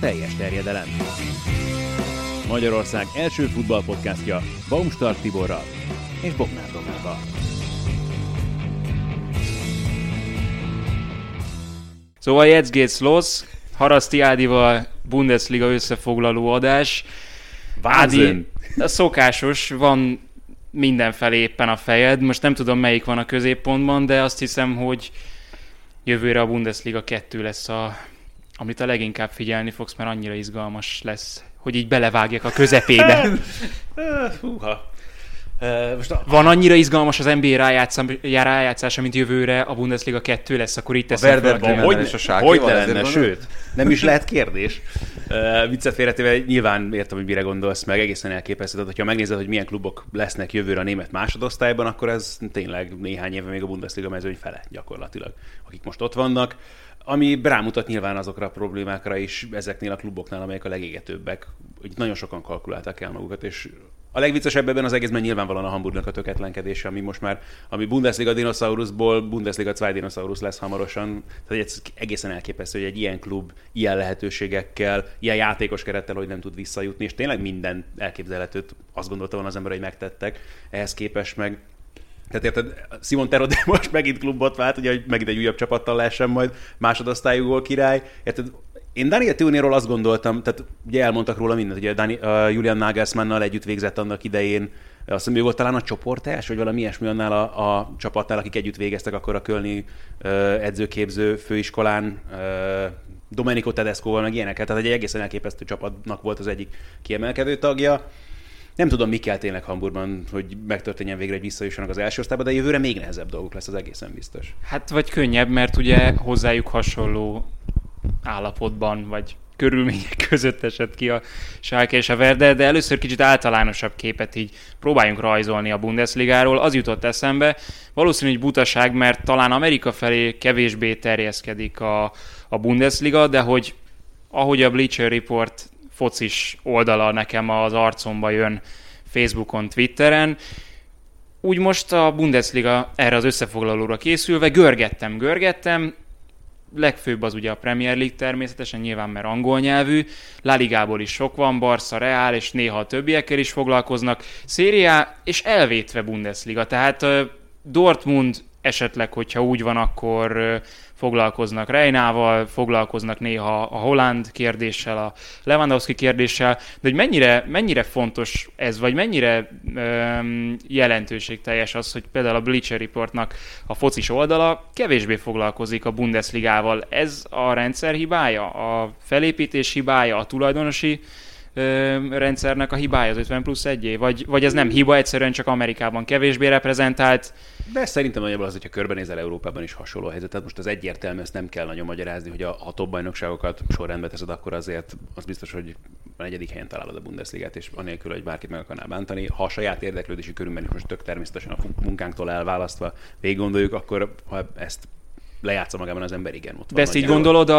teljes terjedelem. Magyarország első futballpodcastja Baumstark Tiborral és Bognár Domával. Szóval jetzt geht's los, Haraszti Ádival Bundesliga összefoglaló adás. Vádi, szokásos, van mindenfelé éppen a fejed. Most nem tudom, melyik van a középpontban, de azt hiszem, hogy jövőre a Bundesliga 2 lesz, amit a leginkább figyelni fogsz, mert annyira izgalmas lesz, hogy így belevágjak a közepébe. Húha! Van annyira izgalmas az NBA rájátszása, mint jövőre a Bundesliga 2 lesz, akkor így teszem fel a kimenelésosság. Hogy ne lenne, sőt, nem is lehet kérdés. Viccet félretéve nyilván értem, hogy mire gondolsz, meg egészen elképesztő. Ha megnézed, hogy milyen klubok lesznek jövőre a német másodosztályban, akkor ez tényleg néhány éve még a Bundesliga mezőny fele gyakorlatilag, akik most ott vannak. Ami rámutat nyilván azokra a problémákra is ezeknél a kluboknál, amelyek a legégetőbbek. Úgy nagyon sokan kalkulálták el magukat, és a legviccesebb ebben az egészben nyilvánvalóan a Hamburgnak a tökéletlenkedése, ami most már, ami Bundesliga dinoszauruszból Bundesliga 2 dinoszaurusz lesz hamarosan. Tehát egészen elképesztő, hogy egy ilyen klub ilyen lehetőségekkel, ilyen játékos kerettel, hogy nem tud visszajutni, és tényleg minden elképzelhetőt azt gondolta volna az ember, hogy megtettek, ehhez képest meg. Tehát érted, Simon Terodé most megint klubot vált, ugye, hogy megint egy újabb csapattal lehessen majd másodosztályú gólkirály. Érted, én Daniel Theunéról azt gondoltam, tehát ugye elmondtak róla mindent, ugye Julian Nagelsmannnal együtt végzett annak idején, azt hiszem, ő volt talán a csoporttárs, vagy valami ilyesmi annál a csapatnál, akik együtt végeztek akkor a kölni edzőképző főiskolán, Domenico Tedescoval, meg ilyeneket, tehát egy egészen elképesztő csapatnak volt az egyik kiemelkedő tagja. Nem tudom, mi kell tényleg Hamburgban, hogy megtörténjen végre, hogy visszajussanak az első osztályba, de jövőre még nehezebb dolguk lesz, az egészen biztos. Hát vagy könnyebb, mert ugye hozzájuk hasonló állapotban, vagy körülmények között esett ki a Schalke és a Werder, de először kicsit általánosabb képet így próbáljunk rajzolni a Bundesligáról. Az jutott eszembe, valószínű, hogy butaság, mert talán Amerika felé kevésbé terjeszkedik a Bundesliga, de hogy ahogy a Bleacher Report focis oldala nekem az arcomba jön Facebookon, Twitteren, úgy most a Bundesliga erre az összefoglalóra készülve görgettem, legfőbb az ugye a Premier League természetesen, nyilván mert angol nyelvű, La Ligából is sok van, Barca, Real, és néha a többiekkel is foglalkoznak, Serie A, és elvétve Bundesliga, tehát Dortmund esetleg, hogyha úgy van, akkor foglalkoznak Reinával, foglalkoznak néha a Holland kérdéssel, a Lewandowski kérdéssel, de hogy mennyire fontos ez, vagy mennyire jelentőségteljes az, hogy például a Bleacher Reportnak a focis oldala kevésbé foglalkozik a Bundesligával. Ez a rendszer hibája, a felépítés hibája, a tulajdonosi rendszernek a hibája az 50+1-é? Vagy ez nem hiba, egyszerűen csak Amerikában kevésbé reprezentált? De szerintem nagyjából az, hogyha körbenézel Európában is hasonló helyzet. Tehát most az egyértelmű, ezt nem kell nagyon magyarázni, hogy ha top bajnokságokat sorrendbe teszed, akkor azért az biztos, hogy a negyedik helyen találod a Bundesligát, és anélkül, hogy bárkit meg akarná bántani. Ha a saját érdeklődési körünkben is most tök természetesen a munkánktól elválasztva végig gondoljuk, akkor ha ezt lejátsza magában az ember, igen, ott van. De ezt így gondolod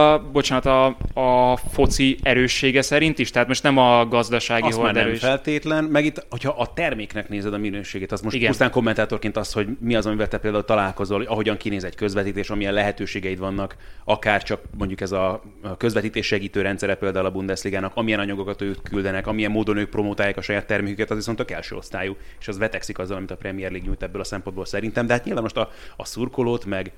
a foci erőssége szerint is? Tehát most nem a gazdasági azt hold erős. Feltétlen, meg itt, hogyha a terméknek nézed a minőségét, az most igen. Pusztán kommentátorként az, hogy mi az, amivel te például találkozol, ahogyan kinéz egy közvetítés, amilyen lehetőségeid vannak, akár csak mondjuk ez a közvetítés segítő rendszere például a Bundesligának, amilyen anyagokat ők küldenek, amilyen módon ők promotálják a saját terméküket, az viszont tök első osztályú, és az vetekszik azzal, amit a Premier League nyújt ebből a szempontból szerintem, de hát nyilván most a szurkolót meg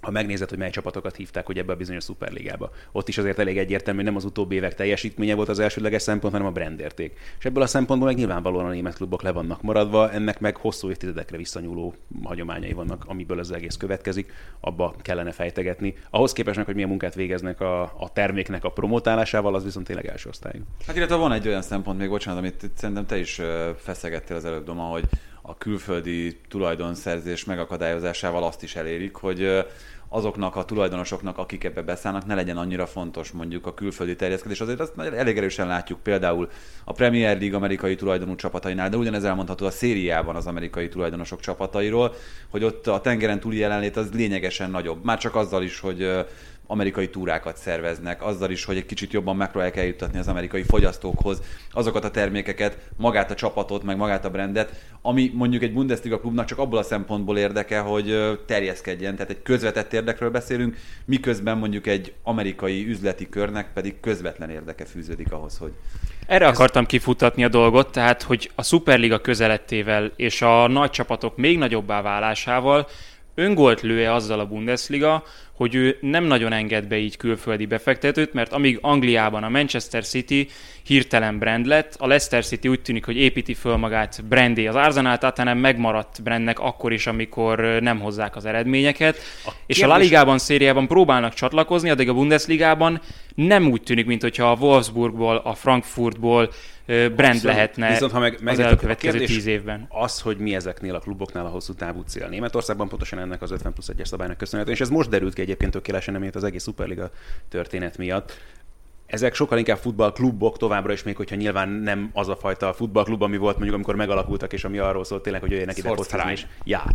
ha megnézed, hogy mely csapatokat hívták, hogy ebbe a bizonyos szuperligába. Ott is azért elég egyértelmű, nem az utóbbi évek teljesítménye volt az elsődleges szempont, hanem a brandérték. És ebből a szempontból meg nyilvánvalóan a német klubok le vannak maradva, ennek meg hosszú évtizedekre visszanyúló hagyományai vannak, amiből az egész következik, abba kellene fejtegetni. Ahhoz képest, hogy milyen munkát végeznek a terméknek a promotálásával, az viszont tényleg első osztályú. Hát illetve van egy olyan szempont, még bocsánat, amit szerintem te is feszegettél az előbb, Doma, hogy a külföldi tulajdonszerzés megakadályozásával azt is elérik, hogy azoknak a tulajdonosoknak, akik ebbe beszállnak, ne legyen annyira fontos mondjuk a külföldi terjeszkedés. Azért azt elég erősen látjuk például a Premier League amerikai tulajdonú csapatainál, de ugyanez elmondható a szériában az amerikai tulajdonosok csapatairól, hogy ott a tengeren túli jelenlét az lényegesen nagyobb. Már csak azzal is, hogy amerikai túrákat szerveznek, azzal is, hogy egy kicsit jobban megpróbálják eljuttatni az amerikai fogyasztókhoz azokat a termékeket, magát a csapatot, meg magát a brandet, ami mondjuk egy Bundesliga klubnak csak abból a szempontból érdeke, hogy terjeszkedjen, tehát egy közvetett érdekről beszélünk, miközben mondjuk egy amerikai üzleti körnek pedig közvetlen érdeke fűződik ahhoz, hogy... Erre akartam kifutatni a dolgot, tehát hogy a Superliga közelettével és a nagy csapatok még nagyobbá válásával öngolt lő-e azzal a Bundesliga, hogy ő nem nagyon enged be így külföldi befektetőt, mert amíg Angliában a Manchester City hirtelen brand lett, a Leicester City úgy tűnik, hogy építi föl magát brandé. Az Arsenal talán megmaradt brandnek akkor is, amikor nem hozzák az eredményeket. És a La Ligában, szériában próbálnak csatlakozni, addig a Bundesligában nem úgy tűnik, mintha a Wolfsburgból, a Frankfurtból brand lehetne viszont, ha meg az elkövetkező 10 évben. Az, hogy mi ezeknél a kluboknál a hosszú távú cél. Németországban pontosan ennek az 50+1-es szabálynak köszönhetően, és ez most derült ki egyébként tökéletesen, emiatt az egész Superliga történet miatt. Ezek sokkal inkább futballklubok továbbra is, még hogyha nyilván nem az a fajta futballklub, ami volt mondjuk, amikor megalakultak, és ami arról szólt tényleg, hogy jöjjenek ide hozzá is. Ja.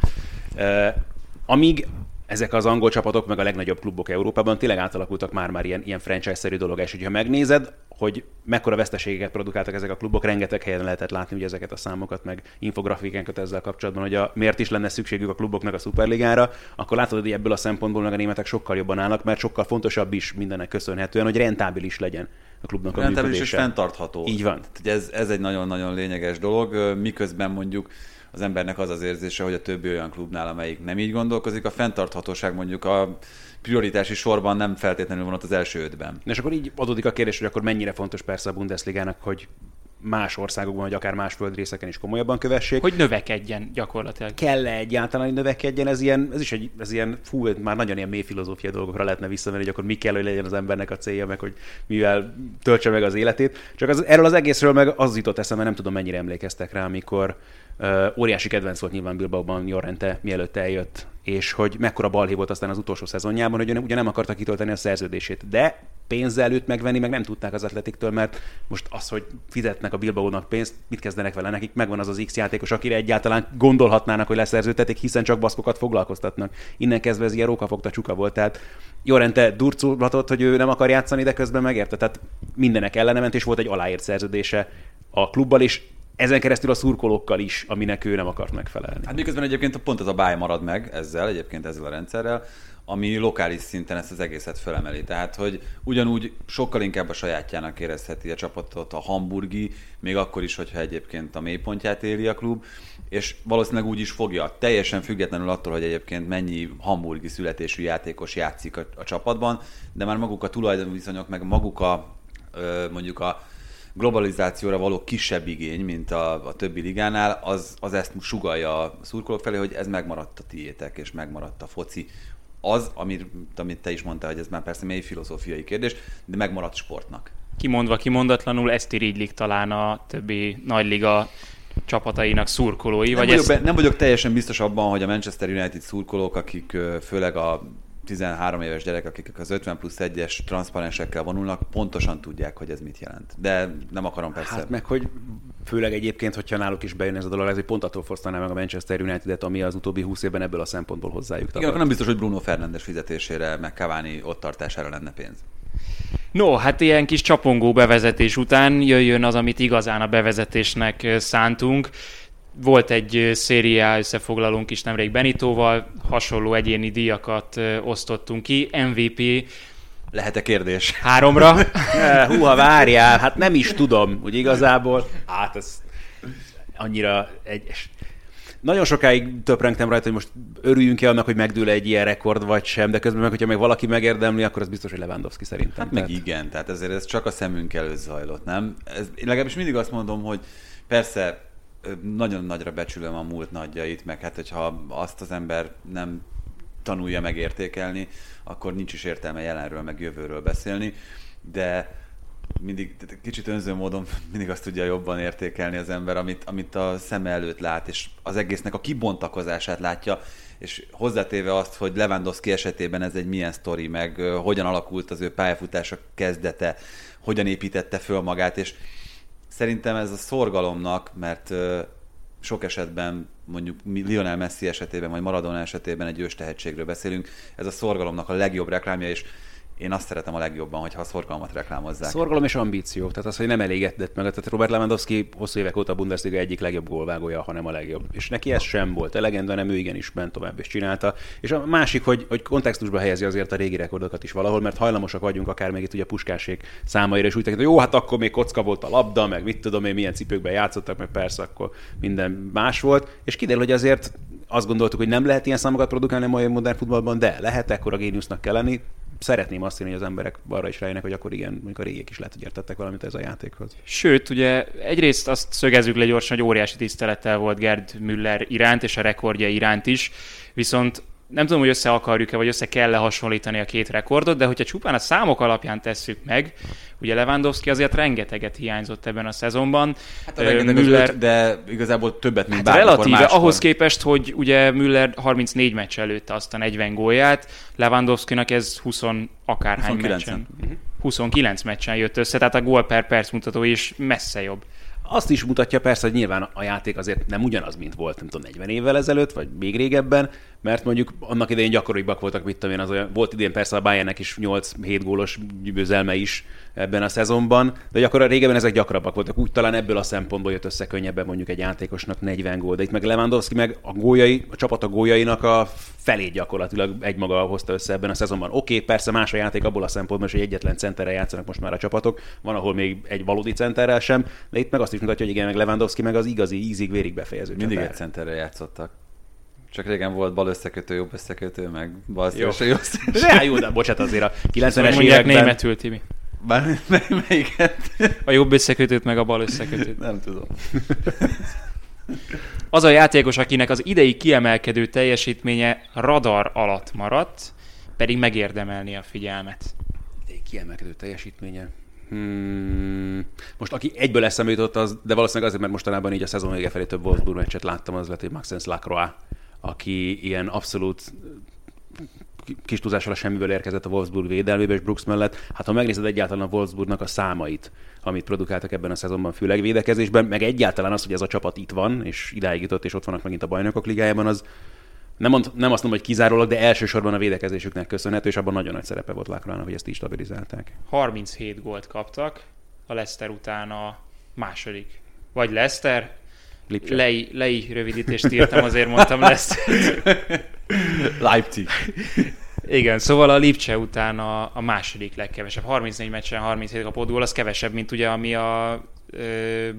Amíg ezek az angol csapatok, meg a legnagyobb klubok Európában tényleg átalakultak már ilyen franchise-szerű dolog, és hogyha megnézed, hogy mekkora veszteségeket produkáltak ezek a klubok, rengeteg helyen lehetett látni ugye ezeket a számokat, meg infografikánkat ezzel kapcsolatban, hogy miért is lenne szükségük a kluboknak a Szuperligára, akkor látod, hogy ebből a szempontból meg a németek sokkal jobban állnak, mert sokkal fontosabb is mindennek köszönhetően, hogy rentábilis legyen a klubnak a működése. Rentábilis és fenntartható. Így van. Ez egy nagyon-nagyon lényeges dolog, miközben mondjuk az embernek az az érzése, hogy a többi olyan klubnál, amelyik nem így gondolkozik, a fenntarthatóság mondjuk a prioritási sorban nem feltétlenül van ott az első 5-ben. És akkor így adódik a kérdés, hogy akkor mennyire fontos persze a Bundesligának, hogy más országokban, vagy akár más földrészeken is komolyabban kövessék. Hogy növekedjen gyakorlatilag. Kell-e egyáltalán, hogy növekedjen? Ez már nagyon ilyen mély filozófia dolgokra lehetne visszamenni, hogy akkor mi kell, hogy legyen az embernek a célja, meg hogy mivel töltse meg az életét. Csak erről az egészről meg az jutott eszembe, nem tudom mennyire emlékeztek rá, amikor óriási kedvenc volt nyilván Bilbaoban Llorente, mielőtt eljött, és hogy mekkora balhé volt aztán az utolsó szezonjában, hogy ugye nem akarta kitölteni a szerződését, de pénzzel őt megvenni meg nem tudták az Atletiktől, mert most az, hogy fizetnek a Bilbaónak pénzt, mit kezdenek vele? Nekik megvan az az X játékos, akire egyáltalán gondolhatnának, hogy leszerződtetik, hiszen csak baszkokat foglalkoztatnak. Innen kezdve ez ilyen rókafogta csuka volt, tehát Llorente durcolatott, hogy ő nem akar játszani, de közben megérte, tehát mindenek ellenement, és volt egy aláírt szerződése a klubbal is. Ezen keresztül a szurkolókkal is, aminek ő nem akart megfelelni. Hát miközben egyébként pont ez a báj marad meg ezzel a rendszerrel, ami lokális szinten ezt az egészet felemeli. Tehát, hogy ugyanúgy sokkal inkább a sajátjának érezheti a csapatot a hamburgi, még akkor is, hogyha egyébként a mélypontját éli a klub, és valószínűleg úgy is fogja, teljesen függetlenül attól, hogy egyébként mennyi hamburgi születésű játékos játszik a csapatban, de már maguk a tulajdonviszonyok, meg maguk a mondjuk a globalizációra való kisebb igény, mint a többi ligánál, az ezt sugallja a szurkolók felé, hogy ez megmaradt a tiétek, és megmaradt a foci. Az, amit te is mondtál, hogy ez már persze mély filozófiai kérdés, de megmaradt sportnak. Kimondva kimondatlanul ezt irigylik talán a többi nagyliga csapatainak szurkolói. Nem vagyok teljesen biztos abban, hogy a Manchester United szurkolók, akik főleg a 13 éves gyerek, akik az 50+1-es transzparensekkel vonulnak, pontosan tudják, hogy ez mit jelent. De nem akarom persze. Hát meg, hogy főleg egyébként, hogyha náluk is bejön ez a dolog, ezért pont attól fosztaná meg a Manchester United-et, ami az utóbbi 20 évben ebből a szempontból hozzájuk tapad. Igen, akkor nem biztos, hogy Bruno Fernandes fizetésére, meg Cavani ott tartására lenne pénz. No, hát ilyen kis csapongó bevezetés után jöjjön az, amit igazán a bevezetésnek szántunk. Volt egy szériá összefoglalónk is nemrég Benitóval, hasonló egyéni díjakat osztottunk ki, MVP... Lehet-e kérdés? 3-ra. Húha, várjál, hát nem is tudom, úgy igazából. Hát ez annyira egyes. Nagyon sokáig töprengtem rajta, hogy most örüljünk-e annak, hogy megdől egy ilyen rekord, vagy sem, de közben meg, hogyha meg valaki megérdemli, akkor az biztos, hogy Lewandowski szerintem. Hát meg igen, tehát ezért ez csak a szemünk előtt zajlott, nem? Én legalábbis mindig azt mondom, hogy persze, nagyon nagyra becsülöm a múlt nagyjait, meg hát, hogyha azt az ember nem tanulja megértékelni, akkor nincs is értelme jelenről, meg jövőről beszélni, de mindig kicsit önző módon mindig azt tudja jobban értékelni az ember, amit a szeme előtt lát, és az egésznek a kibontakozását látja, és hozzátéve azt, hogy Lewandowski esetében ez egy milyen sztori, meg hogyan alakult az ő pályafutása kezdete, hogyan építette föl magát, és szerintem ez a szorgalomnak, mert sok esetben, mondjuk Lionel Messi esetében, vagy Maradona esetében egy őstehetségről beszélünk, ez a szorgalomnak a legjobb reklámja, és Én azt szeretem a legjobban, hogyha a szorgalmat reklámozzák. Szorgalom és ambíció. Tehát az, hogy nem elégedett meg. Tehát Robert Lewandowski hosszú évek óta a Bundesliga egyik legjobb gólvágója, hanem a legjobb. És neki ez sem volt elegendő, hanem ő igenis ment tovább és csinálta. És a másik, hogy kontextusba helyezi azért a régi rekordokat is valahol, mert hajlamosak vagyunk akár még itt ugye Puskásék számaira is úgy tekintve, jó, hát akkor még kocka volt a labda, meg mit tudom én, milyen cipőkben játszottak, meg persze akkor minden más volt. És kiderül, hogy azért azt gondoltuk, hogy nem lehet ilyen számokat produkálni a modern futballban, de lehet, ekkora géniusznak kell lenni. Szeretném azt hinni, hogy az emberek arra is rájönnek, hogy akkor igen, mondjuk a régiek is lehet, hogy értettek valamit ez a játékhoz. Sőt, ugye egyrészt azt szögezzük le gyorsan, hogy óriási tisztelettel volt Gerd Müller iránt, és a rekordja iránt is, viszont nem tudom, hogy össze akarjuk-e, vagy össze kell hasonlítani a két rekordot, de hogyha csupán a számok alapján tesszük meg, ugye Lewandowski azért rengeteget hiányzott ebben a szezonban. Hát a Müller, de igazából többet, mint bármikor máskor. Relatíve ahhoz képest, hogy ugye Müller 34 meccs előtte azt a 40 gólját, Lewandowskinak ez 20 akárhány 29. meccsen. 29 meccsen jött össze, tehát a gól per perc mutató is messze jobb. Azt is mutatja persze, hogy nyilván a játék azért nem ugyanaz, mint volt, nem tudom, 40 évvel ezelőtt, vagy még régebben, mert mondjuk annak idején gyakoribbak voltak, mit tudom én, az olyan, volt idén persze a Bayernnek is 8-7 gólos győzelme is ebben a szezonban, de gyakran régebben ezek gyakrabbak voltak. Úgy talán ebből a szempontból jött össze könnyebben mondjuk egy játékosnak 40 gól, de itt meg Lewandowski meg a góljai, a csapat a góljainak a felét gyakorlatilag egymaga hozta össze ebben a szezonban. Oké, persze más a játék abból a szempontból, hogy egyetlen centerrel játszanak most már a csapatok, van ahol még egy valódi centerrel sem, de itt meg azt is mutatja, hogy igen, meg Lewandowski meg az igazi ízig-vérig befejező csatár. Mindig egy centerrel játszottak. Csak régen volt bal összekötő, jobb összekötő, meg bal szélső, jobb szélső. De jó, de bocsánat, azért a 90-es években... németül, Timi. Bár melyiket? A jobb összekötőt, meg a bal összekötőt. Nem tudom. Az a játékos, akinek az idei kiemelkedő teljesítménye radar alatt maradt, pedig megérdemelni a figyelmet. Idei kiemelkedő teljesítménye? Most aki egyből eszembe jutott, az, de valószínűleg azért, mert mostanában így a szezon vége felé több Wolfsburg meccset láttam, az lett, hogy Maxence Lacroix, aki ilyen abszolút kis túlzással a semmiből érkezett a Wolfsburg védelmébe és Brooks mellett. Hát ha megnézed egyáltalán a Wolfsburgnak a számait, amit produkáltak ebben a szezonban, főleg védekezésben, meg egyáltalán az, hogy ez a csapat itt van, és idáig jutott, és ott vannak megint a Bajnokok Ligájában, az nem azt mondom, hogy kizárólag, de elsősorban a védekezésüknek köszönhető, és abban nagyon nagy szerepe volt Lacroixnak, hogy ezt így stabilizálták. 37 gólt kaptak a Leicester után a második. Vagy Leicester? Lei rövidítést írtam, azért mondtam Leicester. Leipzig. Igen, szóval a Lipcse után a második legkevesebb. 34 meccsen 37 kapott gól, az kevesebb, mint ugye ami a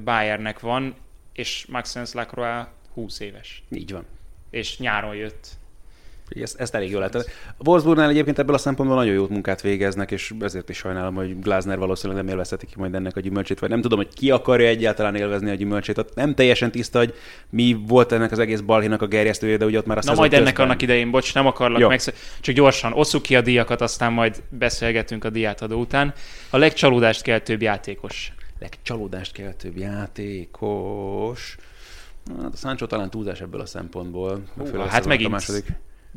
Bayernnek van, és Maxence Lacroix 20 éves. Így van. És nyáron jött. Ezt elég jól lehet. A Wolfsburgnál egyébként ebből a szempontból nagyon jót munkát végeznek, és ezért is sajnálom, hogy Glasner valószínűleg nem élvezheti ki majd ennek a gyümölcsét, vagy nem tudom, hogy ki akarja egyáltalán élvezni a gyümölcsét. Ott nem teljesen tiszta, hogy mi volt ennek az egész balhénak a gerjesztője, de ugye ott már a szezon közben. Na majd ennek annak idején, bocs, nem akarlak meg, csak gyorsan osszuk ki a díjakat, aztán majd beszélgetünk a díjátadó után. A legcsalódást keltőbb játékos. Hát a Sancho talán túlzás ebből a szempontból. Hát megint a második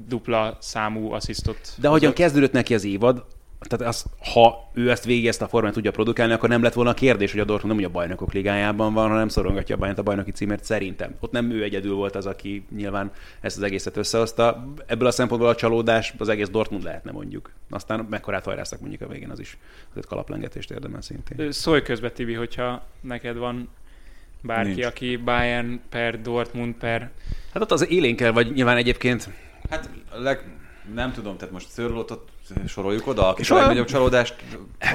dupla számú asszisztot. De hogyan kezdődött neki az évad, tehát az, ha ő ezt végig ezt a formát tudja produkálni, akkor nem lett volna a kérdés, hogy a Dortmund nem ugye a Bajnokok Ligájában van, hanem szorongatja a Bayernt a bajnoki címért szerintem. Ott nem ő egyedül volt az, aki nyilván ezt az egészet összehozta. Ebből a szempontból a csalódás az egész Dortmund lehetne mondjuk. Aztán mekkorát hajráztak mondjuk a végén, az is azért kalaplengetést érdemel szintén. Szólj közbe, Tibi, hogyha neked van bárki, nincs, aki Bayern per Dortmund per... Hát ott az élén kell, vagy nyilván egyébként... Hát nem tudom, tehát most Szörlottot soroljuk oda, aki a legnagyobb csalódást...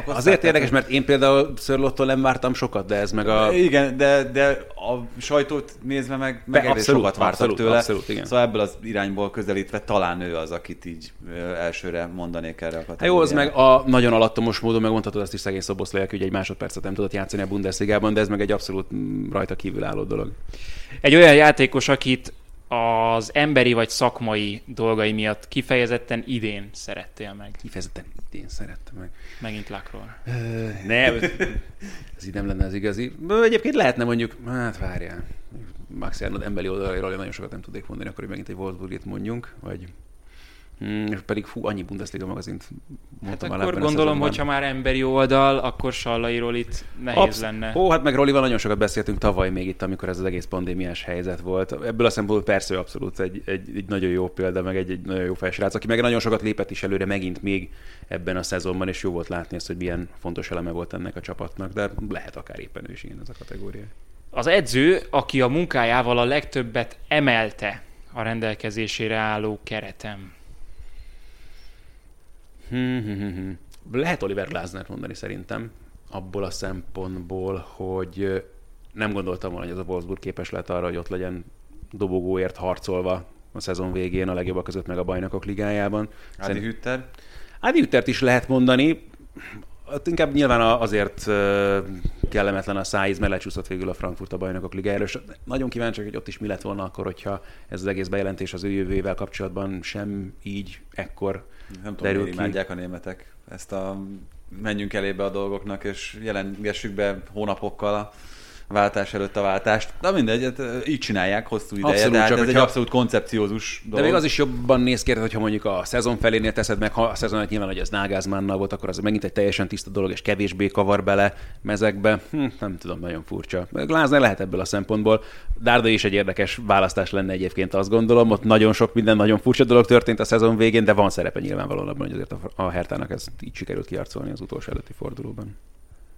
Azért érdekes, mert én például Szörlottól nem vártam sokat, de ez meg a... Igen, de a sajtót nézve meg elég sokat vártak tőle. Abszolút, igen. Szóval ebből az irányból közelítve talán ő az, akit így elsőre mondanék erre a kategóriára. Jó, az meg a nagyon alattomos módon megmondhatod ezt is szegény Szoboszlai, aki ugye egy másodpercet nem tudott játszani a Bundesligában, de ez meg egy abszolút rajta kívülálló dolog. Egy olyan játékos, akit az emberi vagy szakmai dolgai miatt kifejezetten idén szerettél meg. Kifejezetten idén szerettem meg. Megint Lacroix. Nem, ez így nem lenne az igazi. Egyébként lehetne mondjuk, hát várjál, Max Arnold emberi oldalairól nagyon sokat nem tudnék mondani, akkor megint egy Wolfsburgit mondjunk, vagy Pedig fú, annyi Bundesliga magazint mondtam hát el. Akkor gondolom, hogy ha már emberi oldal, akkor Sallairól itt nehéz lenne. Ó, hát meg Rolival nagyon sokat beszéltünk tavaly még itt, amikor ez az egész pandémiás helyzet volt. Ebből a szempontból persze abszolút egy nagyon jó példa, meg egy nagyon jó felsrác, aki meg nagyon sokat lépett is előre megint még ebben a szezonban, és jó volt látni ezt, hogy milyen fontos eleme volt ennek a csapatnak, de lehet akár éppen ő is igen ez a kategória. Az edző, aki a munkájával a legtöbbet emelte a rendelkezésére álló keretem. Lehet Oliver Glasnert mondani szerintem, abból a szempontból, hogy nem gondoltam volna, hogy az a Wolfsburg képes lehet arra, hogy ott legyen dobogóért harcolva a szezon végén a legjobbak között meg a Bajnokok Ligájában. Adi Hütter? Adi Hüttert is lehet mondani, inkább nyilván azért kellemetlen a szájíz, mert lecsúszott végül a Frankfurt a Bajnokok Ligájáról, és nagyon kíváncsiak, hogy ott is mi lett volna akkor, hogyha ez az egész bejelentés az ő jövőjével kapcsolatban sem így ekkor nem derül tudom, ki. Imádják a németek ezt a menjünk elébe a dolgoknak, és jelentgessük be hónapokkal a váltás előtt a váltást. De mindegy, így csinálják hosszú ideje, abszolút, tehát ez egy abszolút koncepciózus dolog. De még az is jobban néz ki, hogyha mondjuk a szezon felénél teszed meg, ha a szezonat nyilván, hogy ez Nagelsmannnal volt, akkor az megint egy teljesen tiszta dolog, és kevésbé kavar bele mezekbe. Nem tudom, nagyon furcsa. Glasner lehet ebből a szempontból. Dárdai is egy érdekes választás lenne egyébként, azt gondolom. Ott nagyon sok minden nagyon furcsa dolog történt a szezon végén, de van szerepe nyilvánvalóan abban, hogy azért a Hertának ez így sikerült kiarcolni az utolsó előtti fordulóban.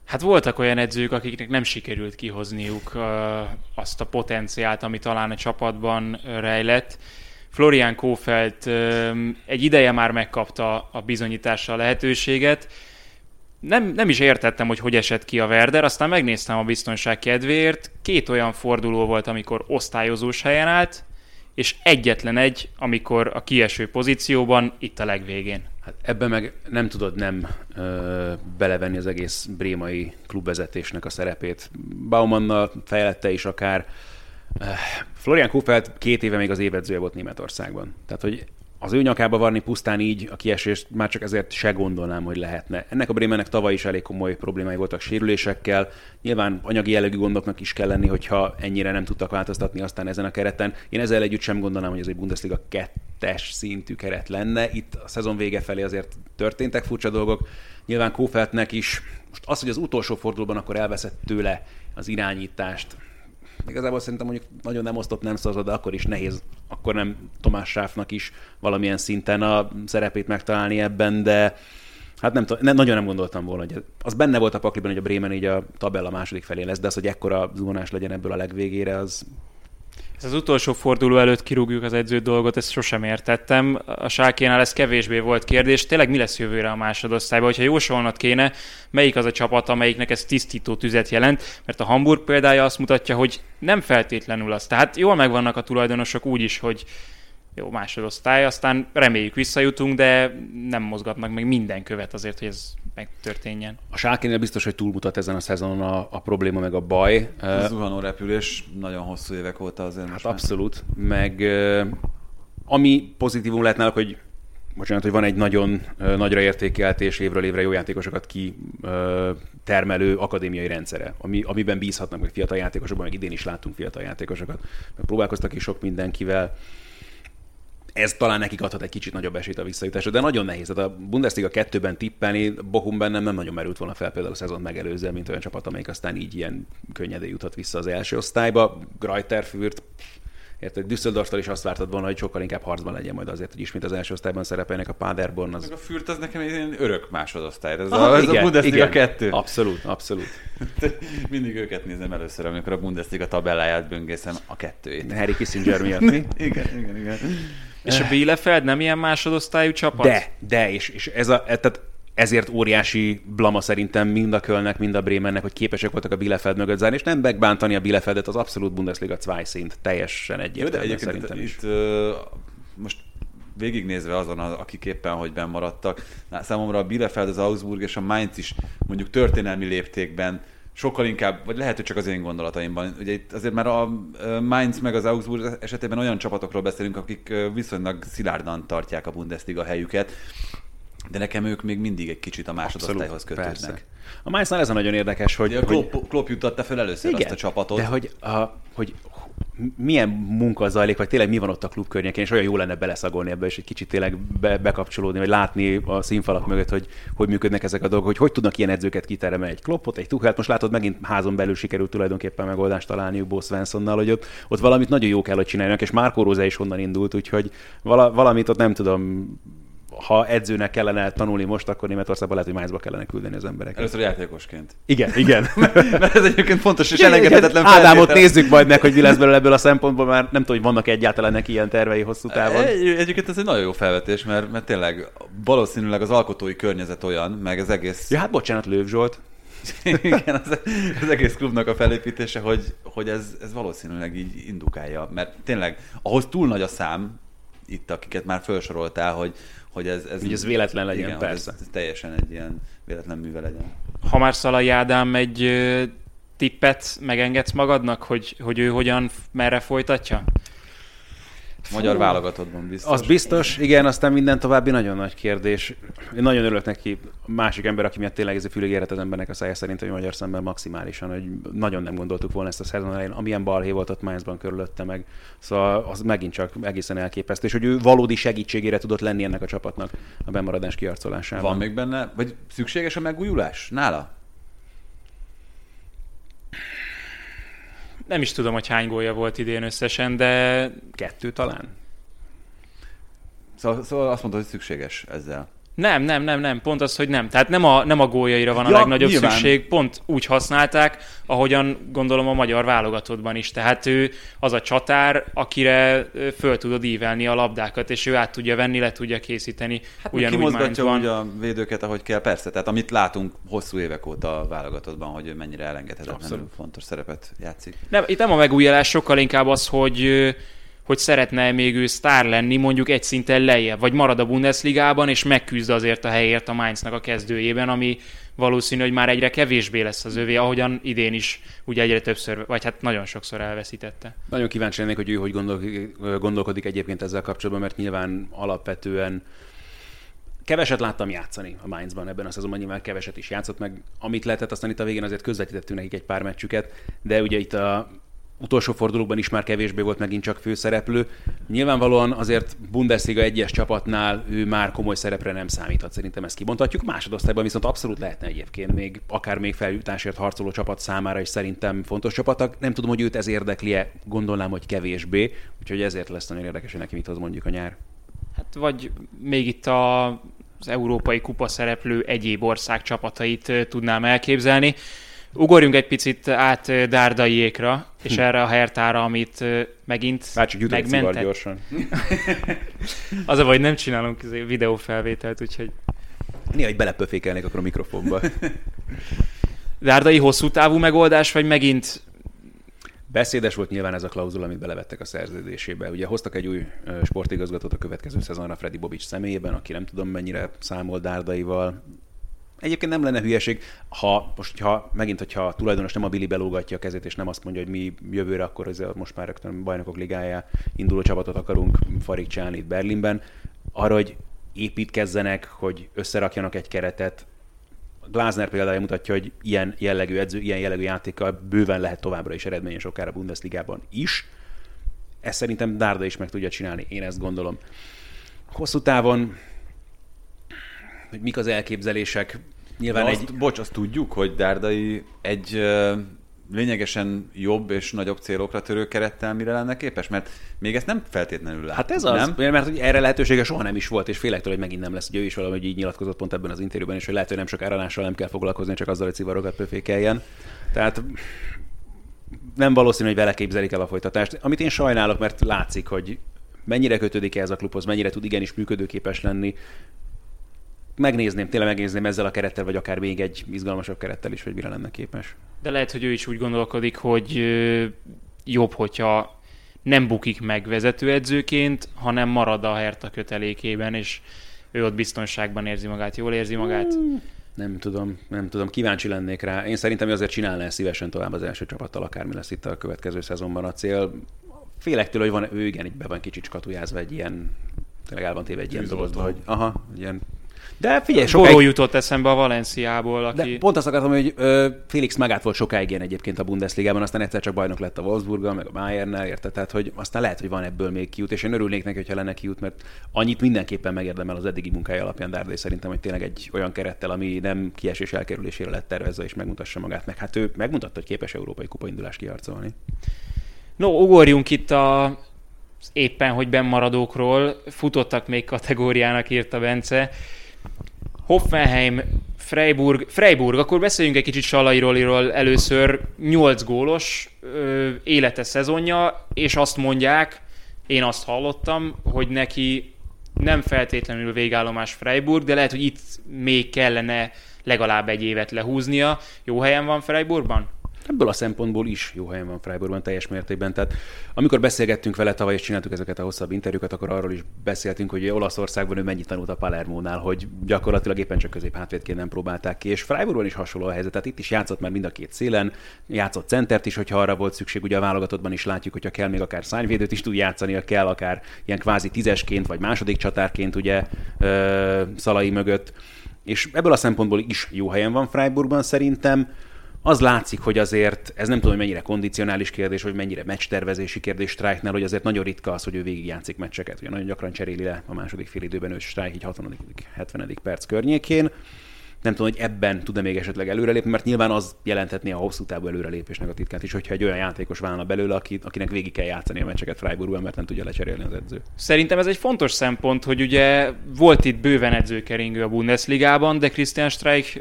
Hát voltak olyan edzők, akiknek nem sikerült kihozniuk azt a potenciált, ami talán a csapatban rejlett. Florian Kohfeldt egy ideje már megkapta a bizonyításra a lehetőséget. Nem is értettem, hogy esett ki a Werder, aztán megnéztem a biztonság kedvéért. 2 olyan forduló volt, amikor osztályozós helyen állt, és egyetlen egy, amikor a kieső pozícióban, itt a legvégén. Hát ebben meg nem tudod nem belevenni az egész brémai klubvezetésnek a szerepét. Baumannal fejlette is akár. Florian Kohfeldt 2 éve még az évedzője volt Németországban. Tehát, hogy az ő nyakába varni pusztán így a kiesést már csak ezért se gondolnám, hogy lehetne. Ennek a Bremennek tavaly is elég komoly problémái voltak sérülésekkel. Nyilván anyagi jellegű gondoknak is kell lenni, hogyha ennyire nem tudtak változtatni aztán ezen a kereten. Én ezzel együtt sem gondolnám, hogy ez egy Bundesliga 2-es szintű keret lenne. Itt a szezon vége felé azért történtek furcsa dolgok. Nyilván Kohfeldtnek is. Most az, hogy az utolsó fordulóban akkor elveszett tőle az irányítást, igazából szerintem mondjuk nagyon nem osztott, nem szorzott, de akkor is nehéz, akkor nem Tomás Schraffnak is valamilyen szinten a szerepét megtalálni ebben, de hát nagyon nem gondoltam volna, hogy az benne volt a pakliban, hogy a Bremen így a tabella második felé lesz, de az, hogy ekkora zuhanás legyen ebből a legvégére, az... Ez az utolsó forduló előtt kirúgjuk az edző dolgot, ezt sosem értettem. A Schalkénál ez kevésbé volt kérdés. Tényleg mi lesz jövőre a másodosztályban? Hogyha jósolnod kéne, melyik az a csapat, amelyiknek ez tisztító tüzet jelent? Mert a Hamburg példája azt mutatja, hogy nem feltétlenül az. Tehát jól megvannak a tulajdonosok úgy is, hogy jó másodosztály, aztán reméljük visszajutunk, de nem mozgatnak meg minden követ azért, hogy ez megtörténjen. A Schalkénél biztos, hogy túlmutat ezen a szezonon a probléma meg a baj. A zuhanó repülés nagyon hosszú évek óta azért. Hát abszolút. Meg ami pozitívum lehetne, hogy hogy van egy nagyon nagyra értékelt és évről évre jó játékosokat kitermelő akadémiai rendszere, amiben bízhatnak meg fiatal játékosokban, meg idén is láttunk fiatal játékosokat. Próbálkoztak is sok mindenkivel. Ez talán nekik adhat egy kicsit nagyobb esélyt a visszajutásra, de nagyon nehéz. Tehát a Bundesliga 2-ben tippelni, Bochum bennem nem nagyon merült volna fel például a szezon megelőzően, mint olyan csapat, amelyik aztán így ilyen könnyedén juthat vissza az első osztályba. Greuther Fürth, érted, Düsseldorftól is azt vártad volna, hogy sokkal inkább harcban legyen majd azért, hogy ismét az első osztályban szerepeljenek a Paderborn. Az... A Fürth az nekem egy örök másodosztály. Ez a Bundesliga 2. Abszolút, abszolút. Mindig őket nézem először, amikor a Bundesliga tabelláját böngészem, a 2-ét. Harry Kissinger miatt. igen. És a Bielefeld nem ilyen másodosztályú csapat? De, és ezért óriási blama szerintem mind a Kölnnek, mind a Bremennek, hogy képesek voltak a Bielefeld mögött zárni, és nem megbántani a Bielefeldet, az abszolút Bundesliga 2 szint, teljesen egyértelmű szerintem is. Itt most végignézve azon, akik éppen hogy bennmaradtak, számomra a Bielefeld, az Augsburg és a Mainz is mondjuk történelmi léptékben sokkal inkább, vagy lehet, hogy csak az én gondolataimban. Ugye itt azért már a Mainz meg az Augsburg esetében olyan csapatokról beszélünk, akik viszonylag szilárdan tartják a Bundesliga helyüket, de nekem ők még mindig egy kicsit a másodosztályhoz kötődnek. Persze. A Mainznál ez a nagyon érdekes, hogy... Klopp juttatta fel először, igen, azt a csapatot. De hogy milyen munka zajlik, vagy tényleg mi van ott a klub környékén, és olyan jó lenne beleszagolni ebbe, és egy kicsit tényleg bekapcsolódni, vagy látni a színfalak mögött, hogy működnek ezek a dolgok, hogy tudnak ilyen edzőket kitermelni, egy Kloppot, egy Tuchelt. Most látod, megint házon belül sikerült tulajdonképpen megoldást találniuk Bo Svenssonnal, hogy ott valamit nagyon jó kell, hogy csináljanak, és Marco Rose is honnan indult, úgyhogy valamit ott nem tudom, ha edzőnek kellene tanulni most, akkor Németországban lehet, hogy májzba kellene küldeni az embereket. Először játékosként. Igen. Mert ez egyébként fontos és elengedhetetlen feltétel. Ádámot nézzük majd meg, hogy mi lesz belőle ebből a szempontból, már nem tudom, hogy vannak egyáltalán neki ilyen tervei hosszú távon. Egyébként ez egy nagyon jó felvetés, mert tényleg valószínűleg az alkotói környezet olyan, meg az egész... Ja, hát bocsánat, Löw Zsolt. Igen, az egész klubnak a felépítése, hogy ez valószínűleg így indukálja, mert tényleg ahhoz túl nagy a szám itt, akiket már felsoroltál, hogy ez véletlen legyen, igen, persze. Ez teljesen egy ilyen véletlen műve legyen. Ha már Szalai Ádám, egy tippet megengedsz magadnak, hogy ő hogyan, merre folytatja? Magyar válogatottban biztos. Az biztos, igen, aztán minden további nagyon nagy kérdés. Én nagyon örülök neki, a másik ember, aki miatt tényleg ez fülig érhet az embernek a szája szerint, hogy magyar szemben maximálisan, hogy nagyon nem gondoltuk volna ezt a szezon elején, amilyen balhé volt ott Mainzban körülötte meg. Szóval az megint csak egészen elképesztő, és hogy ő valódi segítségére tudott lenni ennek a csapatnak a bemaradás kiharcolásában. Van még benne, vagy szükséges a megújulás nála? Nem is tudom, hogy hány gólja volt idén összesen, de 2 talán. Szóval azt mondod, hogy szükséges ezzel. Nem. Pont az, hogy nem. Tehát nem a góljaira van a legnagyobb nyilván szükség. Pont úgy használták, ahogyan gondolom a magyar válogatottban is. Tehát ő az a csatár, akire föl tudod ívelni a labdákat, és ő át tudja venni, le tudja készíteni. Hát kimozgatja úgy a védőket, ahogy kell, persze. Tehát amit látunk hosszú évek óta a válogatottban, hogy ő mennyire elengedhetetlenül fontos szerepet játszik. Nem, itt nem a megújulás, sokkal inkább az, hogy szeretne még ő sztár lenni, mondjuk egy szinten lejjebb, vagy marad a Bundesligában, és megküzd azért a helyért a Mainznak a kezdőjében, ami valószínű, hogy már egyre kevésbé lesz az övé, ahogyan idén is ugye egyre többször, vagy hát nagyon sokszor elveszítette. Nagyon kíváncsi lennék, hogy ő hogy gondolkodik egyébként ezzel kapcsolatban, mert nyilván alapvetően keveset láttam játszani a Mainzban ebben a szezonban, nyilván keveset is játszott meg, amit lehetett, aztán itt a végén azért közvetítettünk nekik egy pár meccsüket, de ugye itt a utolsó fordulóban is már kevésbé volt megint csak főszereplő. Nyilvánvalóan azért Bundesliga egyes csapatnál ő már komoly szerepre nem számíthat, szerintem ezt kibontatjuk. Másodosztályban viszont abszolút lehetne egyébként még, akár még feljutásért harcoló csapat számára is szerintem fontos csapatak. Nem tudom, hogy őt ez érdekli-e, gondolnám, hogy kevésbé, úgyhogy ezért lesz nagyon érdekes, hogy neki mit hoz mondjuk a nyár. Hát vagy még itt az európai kupa szereplő egyéb ország csapatait tudnám elképzelni. Ugorjunk egy picit át Dárdaiékra, és erre a Hertára, amit megint megmentett. Gyorsan. Az a baj, nem csinálunk videófelvételt, úgyhogy... Néha, hogy belepöfékelnék akkor a mikrofonba. Dárdai hosszú távú megoldás, vagy megint... Beszédes volt nyilván ez a klauzula, amit belevettek a szerződésébe. Ugye hoztak egy új sportigazgatót a következő szezonra Freddy Bobic személyében, aki nem tudom mennyire számol Dárdaival. Egyébként nem lenne hülyeség, hogyha a tulajdonos nem a Billy belógatja a kezét, és nem azt mondja, hogy mi jövőre akkor most már rögtön Bajnokok Ligájá induló csapatot akarunk farigcsálni itt Berlinben, arra, hogy építkezzenek, hogy összerakjanak egy keretet. Glasner példája mutatja, hogy ilyen jellegű edző, ilyen jellegű játékkal bőven lehet továbbra is eredményes, akár a Bundesligában is. Ezt szerintem Dárda is meg tudja csinálni, én ezt gondolom. Hosszú távon... hogy mik az elképzelések. Nyilván azt tudjuk, hogy Dárdai egy lényegesen jobb és nagyobb célokra törő kerettel mire lenne képes, mert még ezt nem feltétlenül lát. Hát ez az, nem? Mert hogy erre lehetősége soha nem is volt, és félek tőle, hogy megint nem lesz. Ugye ő is valahogy így nyilatkozott pont ebben az interjúban, és hogy lehet, hogy nem sok áralással nem kell foglalkozni, csak azzal, hogy szivarokat pöfékeljen. Tehát nem valószínű, hogy vele képzelik el a folytatást. Amit én sajnálok, mert látszik, hogy mennyire kötődik ez a klubhoz, mennyire tud igenis működőképes lenni. Tényleg megnézném ezzel a kerettel, vagy akár még egy izgalmasabb kerettel is, hogy mire lenne képes. De lehet, hogy ő is úgy gondolkodik, hogy jobb, hogyha nem bukik meg vezetőedzőként, hanem marad a Hertha kötelékében, és ő ott biztonságban érzi magát, jól érzi magát. Nem tudom, kíváncsi lennék rá. Én szerintem azért csinálná ezt szívesen tovább az első csapattal, akármi lesz itt a következő szezonban a cél. Félek tőle, hogy van, ő igen, így be van kicsit skatujázva egy ilyen, tényleg el van téve egy ilyen dobozba, hogy ilyen De figyelj, Boró jutott eszembe a Valenciából, aki... De pont azt akartam, hogy Félix Magath volt sokáig ilyen egyébként a Bundesligában, aztán egyszer csak bajnok lett a Wolfsburggal, meg a Bayernnel, érted? Tehát, hogy aztán lehet, hogy van ebből még kiút, és én örülnék neki, hogyha lenne kiút, mert annyit mindenképpen megérdemel az eddigi munkája alapján Dárdé szerintem, hogy tényleg egy olyan kerettel, ami nem kiesés elkerülésére lett tervezve, és megmutassa magát. Meg hát ő megmutatta, hogy képes európai kupaindulást kiharcolni. No, ugorjunk itt a... éppen, hogy bennmaradókról, futottak még kategóriának, írta Bence. Hoffenheim, Freiburg, akkor beszéljünk egy kicsit Sallai Rolliról először. 8 gólos élete szezonja, és azt mondják, én azt hallottam, hogy neki nem feltétlenül végállomás Freiburg, de lehet, hogy itt még kellene legalább egy évet lehúznia. Jó helyen van Freiburgban? Ebből a szempontból is jó helyen van Freiburgban teljes mértékben. Tehát amikor beszélgettünk vele tavaly, és csináltuk ezeket a hosszabb interjúkat, akkor arról is beszéltünk, hogy Olaszországban ő mennyit tanult a Palermónál, hogy gyakorlatilag éppen csak középhátvédként nem próbálták ki. És Freiburgban is hasonló a helyzet. Tehát itt is játszott már mind a két szélen, játszott centert is, hogyha arra volt szükség. Ugye a válogatottban is látjuk, hogyha kell, még akár szárnyvédőt is tud játszani, ha kell, akár ilyen kvázi tízesként vagy második csatárként ugye Szalai mögött. És ebből a szempontból is jó helyen van Freiburgban szerintem. Az látszik, hogy azért, ez nem tudom, hogy mennyire kondicionális kérdés, vagy mennyire meccstervezési kérdés Streichnél, hogy azért nagyon ritka az, hogy ő végigjátszik meccseket. Ugye nagyon gyakran cseréli le a második fél időben ő Streich így 60.-70. perc környékén. Nem tudom, hogy ebben tud-e még esetleg előrelépni, mert nyilván az jelenthetné a hosszú távú előrelépésnek a titkát is, hogyha egy olyan játékos válna belőle, akinek végig kell játszani a meccseket Freiburgban, mert nem tudja lecserélni az edző. Szerintem ez egy fontos szempont, hogy ugye volt itt bőven edzőkeringő a Bundesligában, de Christian Streich